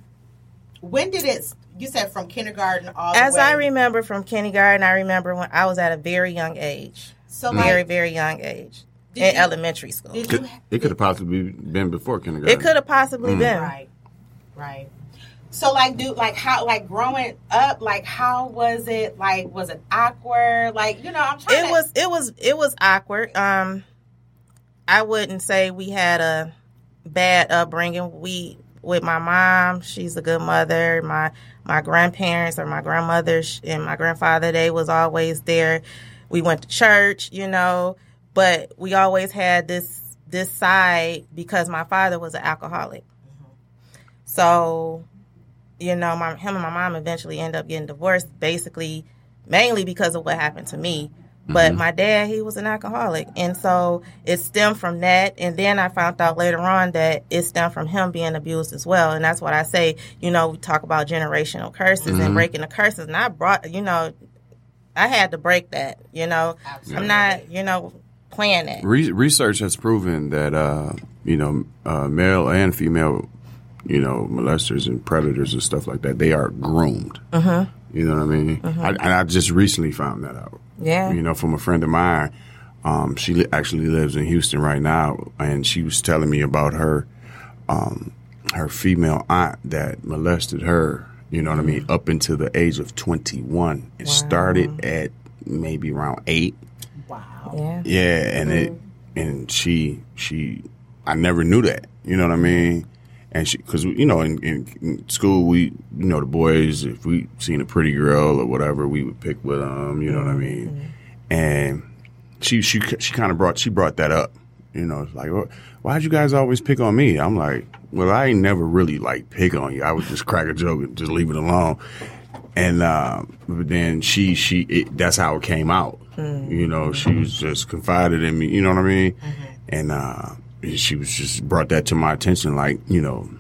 when did it, you said from kindergarten all the way? As I remember from kindergarten, I remember when I was at a very young age. So like, very, very young age. In you, elementary school. Did you, it could have possibly been before kindergarten. It could have possibly mm. been. Right, right. So like, dude, like how, like growing up, like how was it? Like, was it awkward? Like, you know, I'm trying it to. Was, it was, it was awkward. Um. I wouldn't say we had a bad upbringing. We, with my mom, she's a good mother. My my grandparents or my grandmother and my grandfather, they was always there. We went to church, you know, but we always had this this side because my father was an alcoholic. So, you know, my, him and my mom eventually ended up getting divorced, basically, mainly because of what happened to me. But mm-hmm. my dad, he was an alcoholic. And so it stemmed from that. And then I found out later on that it stemmed from him being abused as well. And that's what I say, you know, we talk about generational curses mm-hmm. and breaking the curses. And I brought, you know, I had to break that, you know. Absolutely. I'm not, you know, playing that. Re- research has proven that, uh, you know, uh, male and female, you know, molesters and predators and stuff like that, they are groomed. Mm-hmm. You know what I mean? Mm-hmm. I, and I just recently found that out. Yeah. You know, from a friend of mine, um, she li- actually lives in Houston right now, and she was telling me about her um, her female aunt that molested her, you know what I mean, up until the age of twenty-one. It wow. started at maybe around eight. Wow. Yeah. Yeah, and mm-hmm. it and she she I never knew that. You know what I mean? And she, because, you know, in, in, in school, we, you know, the boys, if we seen a pretty girl or whatever, we would pick with them, you know mm-hmm. what I mean? And she she she kind of brought, she brought that up, you know, it's like, well, why'd you guys always pick on me? I'm like, well, I ain't never really, like, pick on you. I would just crack a joke and just leave it alone. And uh, but then she, she it, that's how it came out. Mm-hmm. You know, she was just confided in me, you know what I mean? Mm-hmm. And, uh. She was just brought that to my attention, like, you know,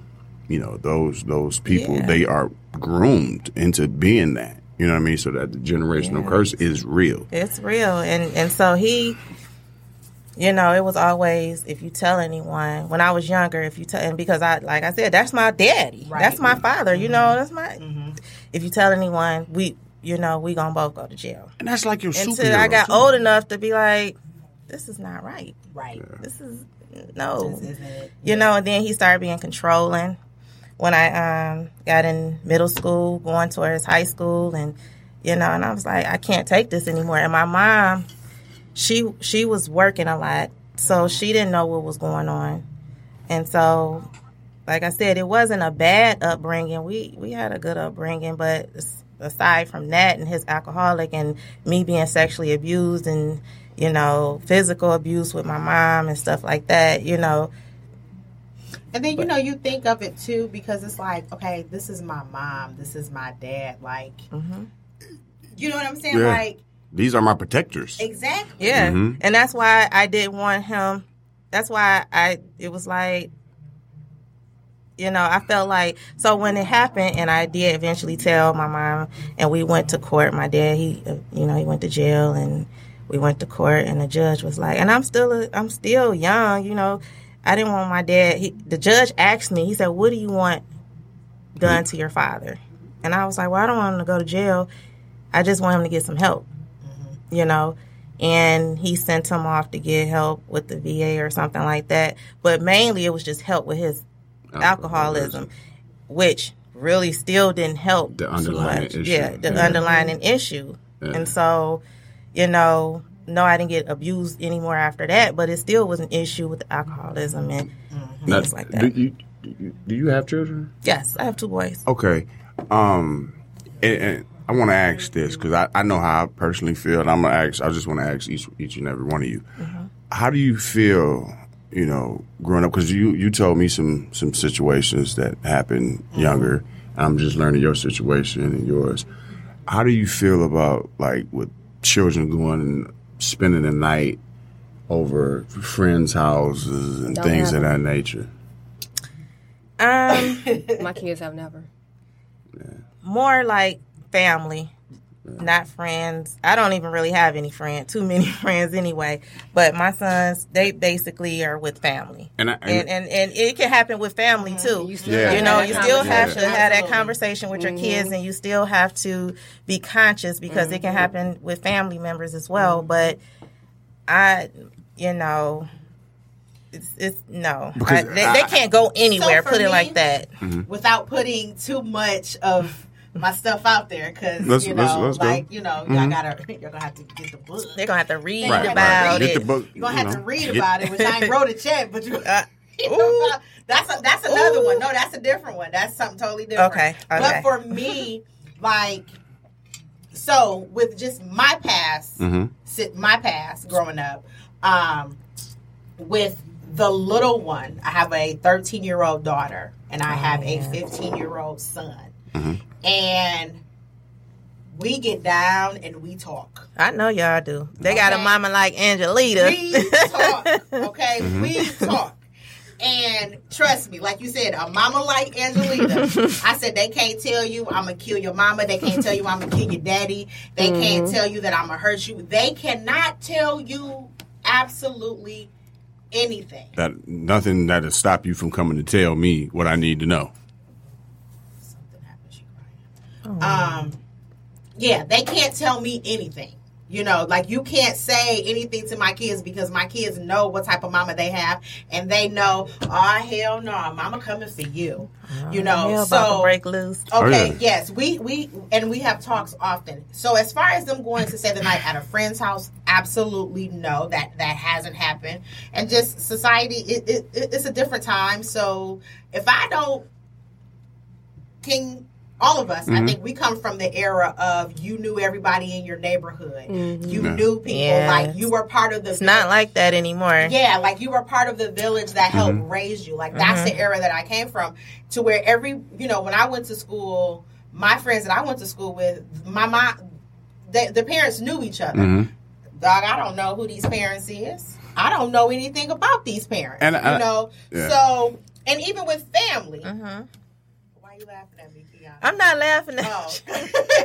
you know, those those people, yeah. they are groomed into being that. You know what I mean? So that the generational yeah. curse is real. It's real. And, and so he, you know, it was always, if you tell anyone, when I was younger, if you tell, and because I, like I said, that's my daddy. Right. That's my father. Mm-hmm. You know, that's my, mm-hmm. if you tell anyone, we, you know, we gonna both go to jail. And that's like your superhero. Until I got too. old enough to be like, this is not right. Right. Yeah. This is. No, you know, and then he started being controlling when I um, got in middle school, going towards high school. And, you know, and I was like, I can't take this anymore. And my mom, she she was working a lot, so she didn't know what was going on. And so, like I said, it wasn't a bad upbringing. We, we had a good upbringing. But aside from that and his alcoholic and me being sexually abused and you know, physical abuse with my mom and stuff like that, you know. And then, you but, know, you think of it, too, because it's like, okay, this is my mom. This is my dad. Like, mm-hmm. you know what I'm saying? Yeah. Like, these are my protectors. Exactly. Yeah. Mm-hmm. And that's why I didn't want him. That's why I, it was like, you know, I felt like, so when it happened and I did eventually tell my mom and we went to court, my dad, he, you know, he went to jail and we went to court and the judge was like, and I'm still, a, I'm still young, you know, I didn't want my dad, he, the judge asked me, he said, what do you want done to your father? And I was like, well, I don't want him to go to jail. I just want him to get some help, mm-hmm. you know. And he sent him off to get help with the V A or something like that. But mainly it was just help with his alcoholism, alcoholism. Which really still didn't help. The underlying issue. Yeah, the yeah. underlying issue. Yeah. And so, you know, no, I didn't get abused anymore after that, but it still was an issue with the alcoholism and mm-hmm. now, things like that. Do you, do you have children? Yes, I have two boys. Okay. Um, and, and I want to ask this because I, I know how I personally feel, and I'm gonna ask. I just want to ask each each and every one of you. Mm-hmm. How do you feel, you know, growing up? Because you, you told me some some situations that happened mm-hmm. younger. I'm just learning your situation and yours. How do you feel about, like, with children going and spending the night over friends' houses and Don't things of that nature? Um, my kids have never. Yeah. More like family, yeah. not friends. I don't even really have any friends, too many friends anyway. But my sons, they basically are with family. And I, and, and, and, and it can happen with family, too. You, still yeah. you know, you still have yeah. to have that conversation with your mm-hmm. kids, and you still have to be conscious because mm-hmm. it can happen with family members as well. Mm-hmm. But I, you know... It's, it's no. I, they, I, they can't go anywhere. So put it me, like that, mm-hmm. without putting too much of my stuff out there, because you know, let's, let's like go. you know, mm-hmm. y'all gotta, you're gonna have to get the book. They're gonna have to read right. about get it. The book, you're gonna you have know. to read get. about it, which I ain't wrote a check, but you. Uh, you know, that's a, that's another ooh. one. No, that's a different one. That's something totally different. Okay, okay. But for me, like, so with just my past, mm-hmm. my past growing up, um, with. The little one, I have a thirteen-year-old daughter, and I have a fifteen-year-old son. Mm-hmm. And we get down and we talk. I know y'all do. They okay. got a mama like Angelita. We talk, okay? Mm-hmm. We talk. And trust me, like you said, a mama like Angelita. I said, they can't tell you I'm going to kill your mama. They can't tell you I'm going to kill your daddy. They mm-hmm. can't tell you that I'm going to hurt you. They cannot tell you absolutely anything. That nothing that'll stop you from coming to tell me what I need to know. Something happens, you cry. Um, yeah, they can't tell me anything. You know, like, you can't say anything to my kids because my kids know what type of mama they have, and they know, oh, hell no, mama coming for you. Oh, you know, so break loose. Okay, oh, yeah. yes, we we and we have talks often. So as far as them going to stay the night at a friend's house, absolutely no, that that hasn't happened. And just society, it, it, it's a different time. So if I don't, King. All of us, mm-hmm. I think we come from the era of you knew everybody in your neighborhood. Mm-hmm. You yeah. knew people. Yes. Like, you were part of the... It's village. Not like that anymore. Yeah, like, you were part of the village that helped mm-hmm. raise you. Like, that's mm-hmm. the era that I came from, to where every... You know, when I went to school, my friends that I went to school with, my mom... They, their parents knew each other. Mm-hmm. Dog, I don't know who these parents is. I don't know anything about these parents. And you I, know? Yeah. So... And even with family... Mm-hmm. Why are you laughing at me? I'm not laughing at you.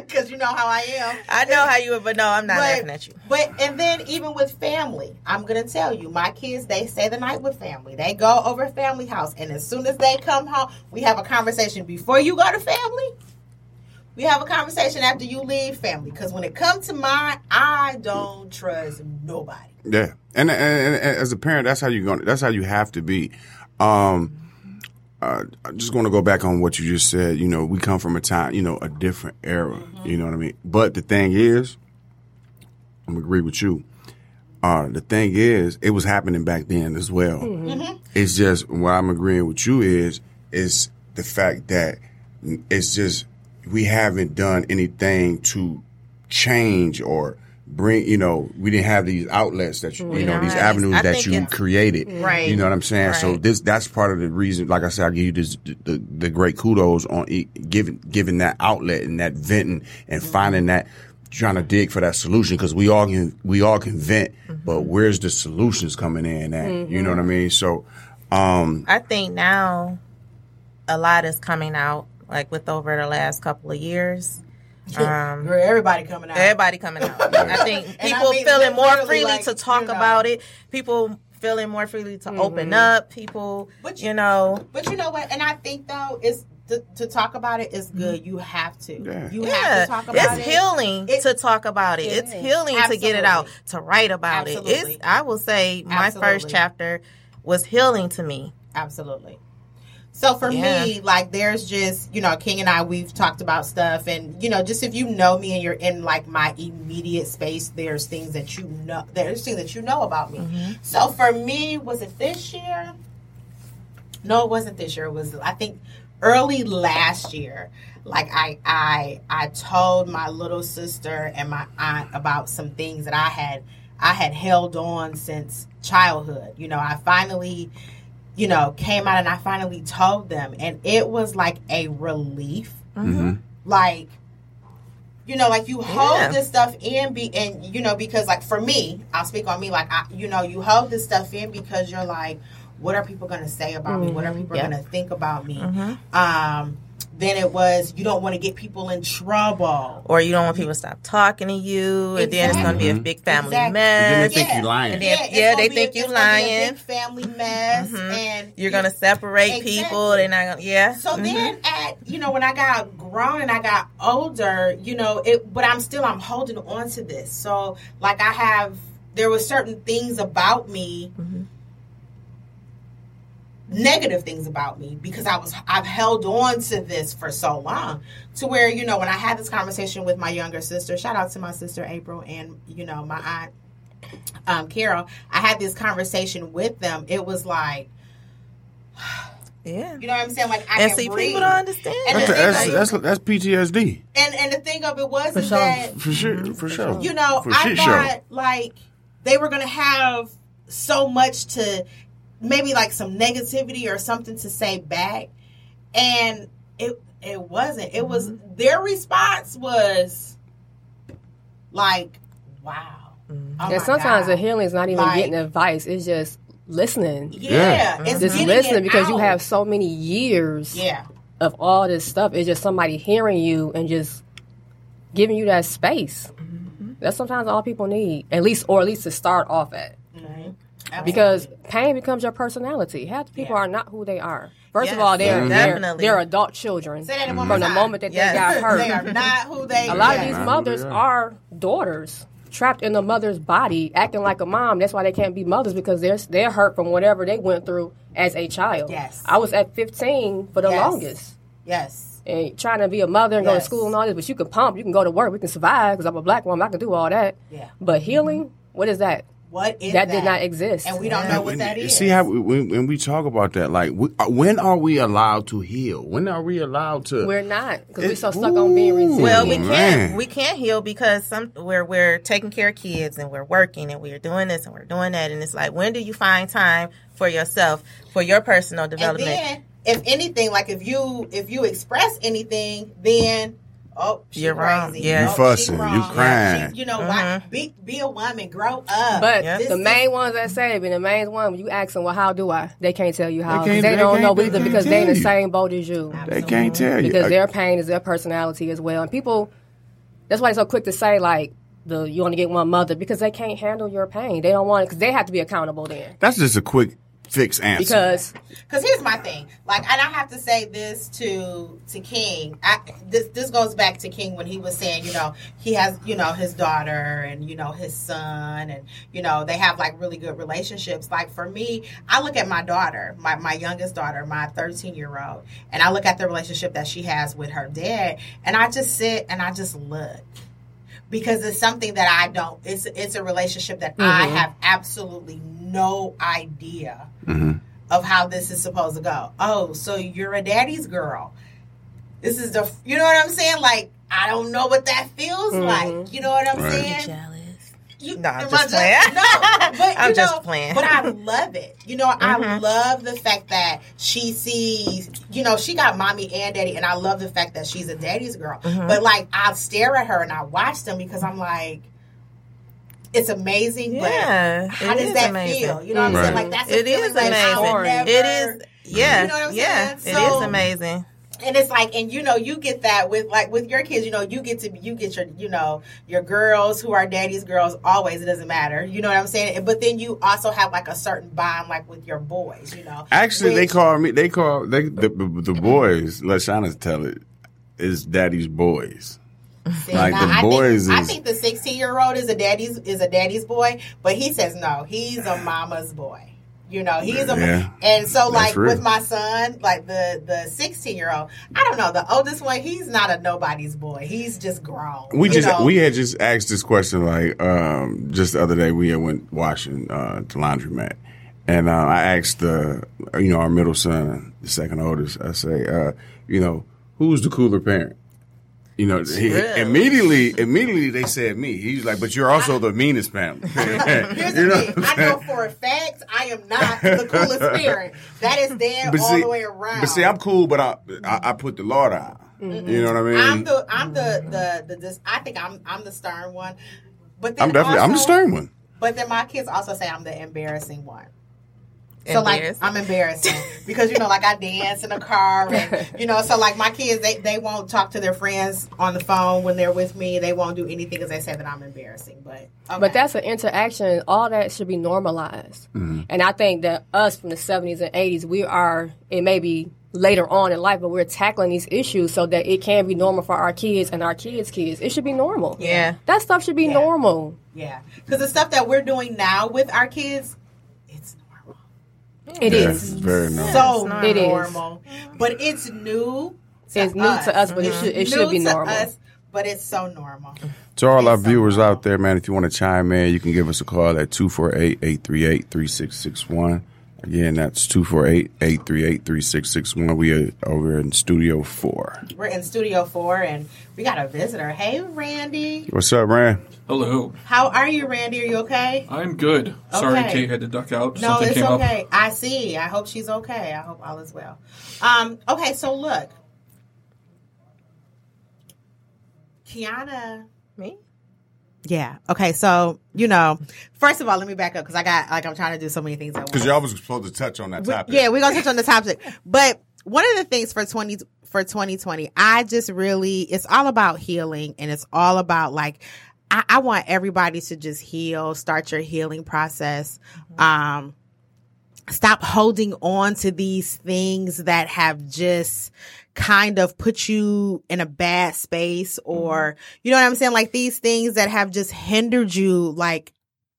Because you know how I am. I know how you are, but no, I'm not but, laughing at you. But and then even with family, I'm going to tell you, my kids, they stay the night with family. They go over to family house. And as soon as they come home, we have a conversation before you go to family. We have a conversation after you leave family. Because when it comes to mine, I don't trust nobody. Yeah. And, and, and, and as a parent, that's how you're going. That's how you have to be. Um Uh, I'm just going to go back on what you just said. You know, we come from a time, you know, a different era. Mm-hmm. You know what I mean? But the thing is, I'm going to agree with you. Uh, the thing is, it was happening back then as well. Mm-hmm. It's just what I'm agreeing with you is, is the fact that it's just we haven't done anything to change or bring, you know, we didn't have these outlets that you, you know, right. these avenues I that you created. Right. You know what I'm saying? Right. So this, that's part of the reason, like I said, I give you this, the, the great kudos on giving, giving that outlet and that venting and mm-hmm. finding that trying to dig for that solution, because we all can we all can vent, mm-hmm. but where's the solutions coming in at? Mm-hmm. You know what I mean? So um, I think now a lot is coming out, like with over the last couple of years. Um, everybody coming out. Everybody coming out. I think people I mean, feeling more freely like, to talk you know. about it. People feeling more freely to mm-hmm. open up. People, but you, you know. But you know what? And I think though, it's to, to talk about it is good. You have to. Yeah. You yeah. have to talk about it's it. Healing it, to talk about it. It's is. healing Absolutely. to get it out. To write about Absolutely. it. It's, I will say my Absolutely. first chapter was healing to me. Absolutely. So for yeah. me, like, there's just, you know, King and I, we've talked about stuff, and, you know, just if you know me and you're in, like, my immediate space, there's things that you know, there's things that you know about me. Mm-hmm. So for me, was it this year? No, it wasn't this year. It was, I think, early last year. Like, I, I, I told my little sister and my aunt about some things that I had, I had held on since childhood. You know, I finally... you know, came out and I finally told them. And it was like a relief. Mm-hmm. Like, you know, like you hold yeah. this stuff in, be, and, you know, because like for me, I'll speak on me, like, I, you know, you hold this stuff in because you're like, what are people going to say about mm-hmm. me? What are people yeah. going to think about me? Mm-hmm. Um, then it was, you don't want to get people in trouble. Or you don't want people to stop talking to you. Exactly. And then it's going to be a big family exactly. mess. And then they think yeah. you're lying. And then, yeah, yeah they think you're lying. It's going to be a big family mess. Mm-hmm. And you're going to separate exactly. people. They're not gonna, yeah. So mm-hmm. then at, you know, when I got grown and I got older, you know, it, but I'm still, I'm holding on to this. So like I have, there were certain things about me mm-hmm. negative things about me because I was, I've held on to this for so long to where, you know, when I had this conversation with my younger sister, shout out to my sister April and, you know, my aunt um, Carol, I had this conversation with them. It was like, yeah, you know what I'm saying? Like, I and can see, breathe. People don't understand. And that's, that's, like, that's, that's P T S D. And and the thing of it was is sure. that, for sure, for sure, you know, for I thought sure. like they were going to have so much to maybe like some negativity or something to say back, and it it wasn't. It was mm-hmm. their response was like, "Wow." Mm-hmm. Oh and sometimes God. the healing is not even like, getting advice; it's just listening. Yeah, yeah. Mm-hmm. It's just listening it because out. you have so many years yeah. of all this stuff. It's just somebody hearing you and just giving you that space. Mm-hmm. That's sometimes all people need, at least or at least to start off at. Mm-hmm. Absolutely. Because pain becomes your personality. Half the people yeah. are not who they are. First yes, of all, they're, they're they're adult children mm-hmm. from the moment that yes. they got hurt. They are not who they are. A lot are. of these mothers are daughters trapped in the mother's body, acting like a mom. That's why they can't be mothers, because they're they're hurt from whatever they went through as a child. Yes, I was at fifteen for the yes. longest. Yes. And trying to be a mother and yes. go to school and all this, but you can pump, you can go to work, we can survive because I'm a black woman, I can do all that. Yeah. But healing, mm-hmm. what is that? What is that? That did not exist. And we don't yeah. know what and, that is. See, how we, when, when we talk about that, like, we, when are we allowed to heal? When are we allowed to? We're not, because we're so stuck ooh, on being resilient. Well, we can't, we can't heal because some, we're, we're taking care of kids and we're working and we're doing this and we're doing that. And it's like, when do you find time for yourself, for your personal development? And then, if anything, like if you if you express anything, then... Oh, you're wrong. Yeah. You oh, fussing. You crying. She, you know, mm-hmm. why, be, be a woman. Grow up. But yep. the main ones that say it, and the main one, you ask them, well, how do I? They can't tell you how. They, they, they don't know either, they because they're in the same boat as you. Absolutely. They can't tell you. Because their pain is their personality as well. And people, that's why they're so quick to say, like, the you only get one mother, because they can't handle your pain. They don't want it, because they have to be accountable then. That's just a quick fix answer. Because Cause here's my thing. Like, and I have to say this to to King. I, this this goes back to King when he was saying, you know, he has, you know, his daughter and, you know, his son. And, you know, they have, like, really good relationships. Like, for me, I look at my daughter, my, my youngest daughter, my thirteen-year-old, and I look at the relationship that she has with her dad. And I just sit and I just look. Because it's something that I don't, it's, it's a relationship that mm-hmm. I have absolutely no idea mm-hmm. of how this is supposed to go. Oh, so you're a daddy's girl. This is the, you know what I'm saying? Like, I don't know what that feels mm-hmm. like. You know what I'm right. saying? Jealous. You, no, I'm just playing. Just, no, but, I'm know, just playing. But I love it. You know, I mm-hmm. love the fact that she sees, you know, she got mommy and daddy, and I love the fact that she's a daddy's girl. Mm-hmm. But, like, I stare at her and I watch them because I'm like, it's amazing, yeah, but how does that amazing. feel? You know what right. I'm saying? Like, that's a it feeling is like amazing. Never, it is, yeah, you know what I'm yeah, saying? So, it is amazing. And it's like, and you know, you get that with like with your kids, you know, you get to you get your, you know, your girls who are daddy's girls always. It doesn't matter. You know what I'm saying? But then you also have like a certain bond like with your boys, you know. Actually, which, they call me, they call they, the, the boys, let Shana tell it, is daddy's boys. See, like now, the I boys think, is, I think the sixteen-year-old is a daddy's is a daddy's boy, but he says no, he's a mama's boy. You know, he's a yeah, and so like with my son, like the the sixteen year old, I don't know, the oldest one, he's not a nobody's boy. He's just grown. We just know? we had just asked this question like um, just the other day. We had went washing uh, to laundromat, and uh, I asked the uh, you know our middle son, the second oldest. I say, uh, you know, who's the cooler parent? You know, he, really? immediately, immediately they said me. He's like, but you're also I, the meanest family. Here's you know the thing. I know for a fact I am not the coolest parent. That is there all see, the way around. But see, I'm cool, but I I, I put the law down. Mm-hmm. You know what I mean? I'm the I'm the the, the this, I think I'm I'm the stern one. But then I'm definitely also, I'm the stern one. But then my kids also say I'm the embarrassing one. So, like, I'm embarrassing because, you know, like, I dance in the car and, you know, so, like, my kids, they, they won't talk to their friends on the phone when they're with me. They won't do anything because they say that I'm embarrassing. But okay. But that's an interaction. All that should be normalized. Mm-hmm. And I think that us from the seventies and eighties, we are, it may be later on in life, but we're tackling these issues so that it can be normal for our kids and our kids' kids. It should be normal. Yeah. That stuff should be yeah. normal. Yeah. Because the stuff that we're doing now with our kids, It yeah, is very normal. So yeah, it normal, is. But it's new. To it's us. new to us, but mm-hmm. it should it new should be normal. To us, but it's so normal. To all it's our so viewers normal. out there, man, if you want to chime in, you can give us a call at two four eight, eight three eight, three six six one. Again, that's two four eight, eight three eight, three six six one. We are over in Studio Four. We're in Studio Four, and we got a visitor. Hey, Randy. What's up, Rand? Hello. How are you, Randy? Are you okay? I'm good. Okay. Sorry, Kate had to duck out. No, Something it's came okay. Up. I see. I hope she's okay. I hope all is well. Um, okay, so look, Kiana. Me. Yeah. Okay. So, you know, first of all, let me back up because I got, like, I'm trying to do so many things at once. Because y'all was supposed to touch on that topic. We, yeah, we're going to touch on the topic. But one of the things for twenty for twenty twenty, I just really, it's all about healing, and it's all about, like, I, I want everybody to just heal, start your healing process. Um, stop holding on to these things that have just kind of put you in a bad space, or, you know what I'm saying? Like, these things that have just hindered you, like,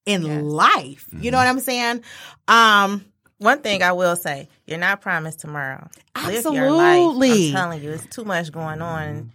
in yes. life. You know what I'm saying? Um, One thing I will say, you're not promised tomorrow. Absolutely. Live your life. I'm telling you, it's too much going on.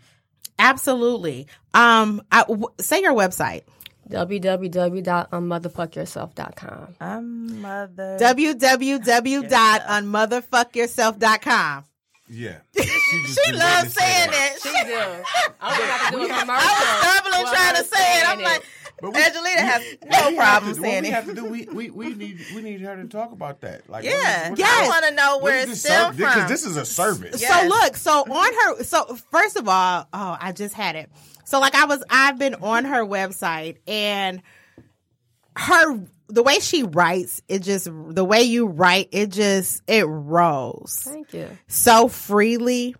Absolutely. Um, I, w- say your website. w w w dot unmotherfuck yourself dot com. Unmother. w w w dot unmotherfuck yourself dot com. Yeah. She, she loves saying that. She does. I was about to do it myself. I was stumbling trying to say it. I'm like, but we, Angelina we, has no problem to, saying what we it. Have to do, we, we, we need we need her to talk about that. Like, yeah, yeah. I want to know where it's stemmed from, because this is a service. Yes. So look, so on her, so first of all, oh, I just had it. So like I was, I've been on her website, and her the way she writes, it just the way you write, it just it rolls. Thank you. So freely.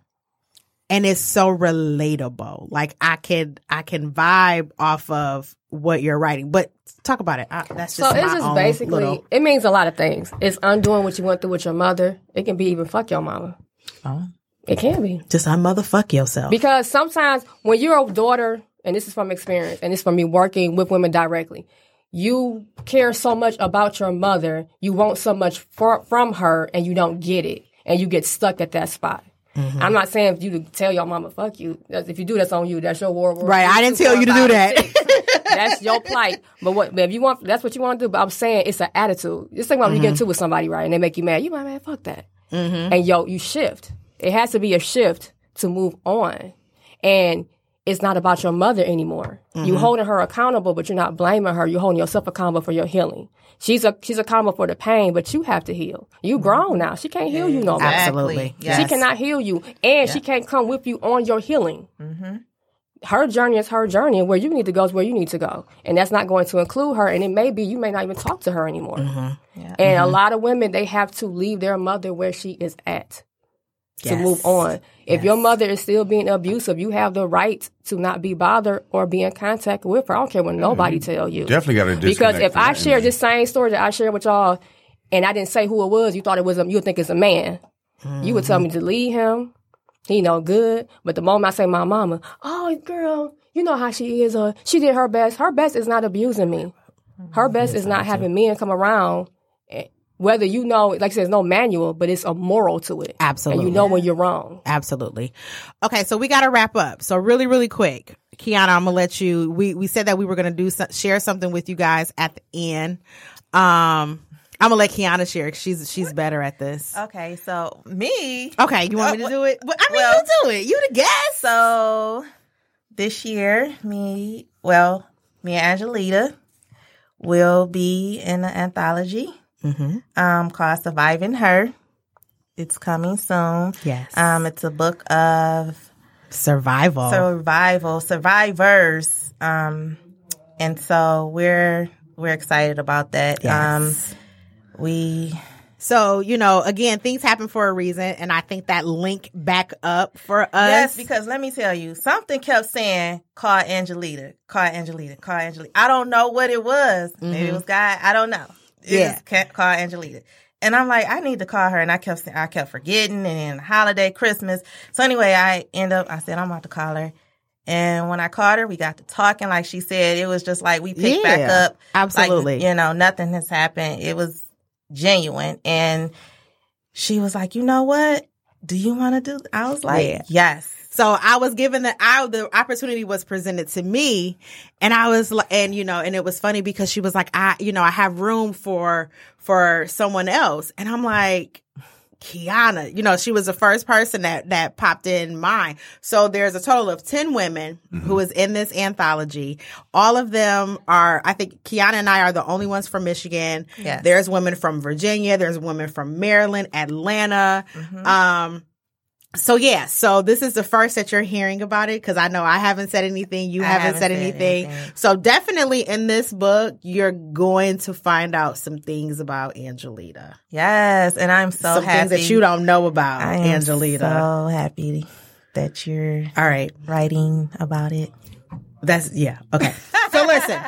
And it's so relatable. Like, I can, I can vibe off of what you're writing. But talk about it. I, that's just so it's just basically, little... it means a lot of things. It's undoing what you went through with your mother. It can be even fuck your mama. Oh. It can be. Just unmotherfuck yourself. Because sometimes when you're a daughter, and this is from experience, and this is from me working with women directly, you care so much about your mother, you want so much for, from her, and you don't get it. And you get stuck at that spot. Mm-hmm. I'm not saying if you tell your mama, fuck you. If you do, that's on you. That's your war. war right. I didn't tell you to do that. That's your plight. But what but if you want, that's what you want to do. But I'm saying it's an attitude. Just think about mm-hmm. when you get into with somebody, right, and they make you mad. You might, man, fuck that. Mm-hmm. And yo, you shift. It has to be a shift to move on. And it's not about your mother anymore. Mm-hmm. You're holding her accountable, but you're not blaming her. You're holding yourself accountable for your healing. She's a, she's accountable for the pain, but you have to heal. You grown now. She can't heal you no more. Absolutely. Yes. She cannot heal you, and yeah. she can't come with you on your healing. Mm-hmm. Her journey is her journey, and where you need to go is where you need to go. And that's not going to include her, and it may be you may not even talk to her anymore. Mm-hmm. Yeah. And mm-hmm. a lot of women, they have to leave their mother where she is at yes. to move on. Yes. If your mother is still being abusive, you have the right to not be bothered or be in contact with her. I don't care what nobody mm-hmm. tell you. Definitely got to disconnect. Because if I share energy. This same story that I shared with y'all, and I didn't say who it was, you thought it was a, you would think it's a man. Mm-hmm. You would tell me to leave him. He no good, but the moment I say my mama, oh, girl, you know how she is. Uh, she did her best. Her best is not abusing me. Her best yes, is not having men come around. Whether you know, like I said, there's no manual, but it's a moral to it. Absolutely. And you know when you're wrong. Absolutely. Okay, so we got to wrap up. So really, really quick, Kiana, I'm going to let you, we, we said that we were going to do so, share something with you guys at the end. Um I'm gonna let Kiana share. She's she's better at this. Okay, so me. Okay, you want me to do it? Well, I mean, well, you do it. You the guest. So this year, me, well, me and Angelita will be in an anthology mm-hmm. um, called Surviving Her. It's coming soon. Yes. Um, it's a book of survival, survival, survivors, um, and so we're we're excited about that. Yes. Um, We, so, you know, again, things happen for a reason. And I think that link back up for us. Yes, because let me tell you, something kept saying, call Angelita, call Angelita, call Angelita. I don't know what it was. Mm-hmm. Maybe it was God. I don't know. It yeah. was, call Angelita. And I'm like, I need to call her. And I kept I kept forgetting. And then holiday, Christmas. So anyway, I end up, I said, I'm about to call her. And when I called her, we got to talking. Like she said, it was just like we picked yeah, back up. Absolutely. Like, you know, nothing has happened. It was genuine. And she was like, you know what? Do you want to do? Th-? I was like, yeah. yes. So I was given the, I, the opportunity was presented to me, and I was like, and you know, and it was funny because she was like, I, you know, I have room for, for someone else. And I'm like, Kiana, you know, she was the first person that, that popped in mind. So there's a total of ten women mm-hmm. who is in this anthology. All of them are, I think Kiana and I are the only ones from Michigan. Yes. There's women from Virginia. There's women from Maryland, Atlanta. Mm-hmm. Um, so yeah, so this is the first that you're hearing about it, because I know I haven't said anything. You haven't, haven't said, said anything. anything. So definitely in this book, you're going to find out some things about Angelita. Yes, and I'm so some happy. Things that you don't know about I am Angelita. So happy that you're all right writing about it. That's yeah okay. So listen.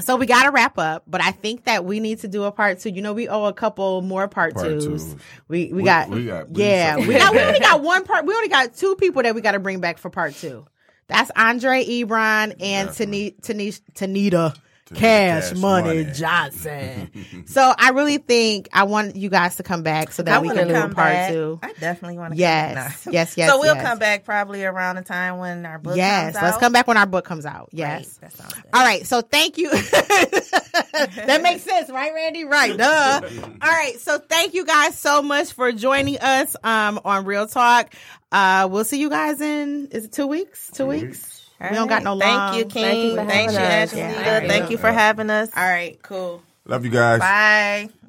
So we got to wrap up, but I think that we need to do a part two. You know, we owe a couple more part, part twos. twos. We, we we got, we got yeah, we, got, we only got one part. We only got two people that we got to bring back for part two. That's Andre Ebron and Tanita Tanita Tanita Cash, Cash Money, Money Johnson. So I really think I want you guys to come back so that I we can do a part back. two. I definitely want to yes. come back. No. Yes, yes, So we'll yes. come back probably around the time when our book yes. comes out. Yes, let's come back when our book comes out. Yes. Right. That All right, so thank you. That makes sense, right, Randy? Right, duh. All right, so thank you guys so much for joining us um, on Real Talk. Uh, we'll see you guys in, is it two weeks? Two, two weeks? weeks. All we don't right. got no long. Thank you, King. Thank you, Angelita. Yeah. Thank you for having us. All right, cool. Love you guys. Bye.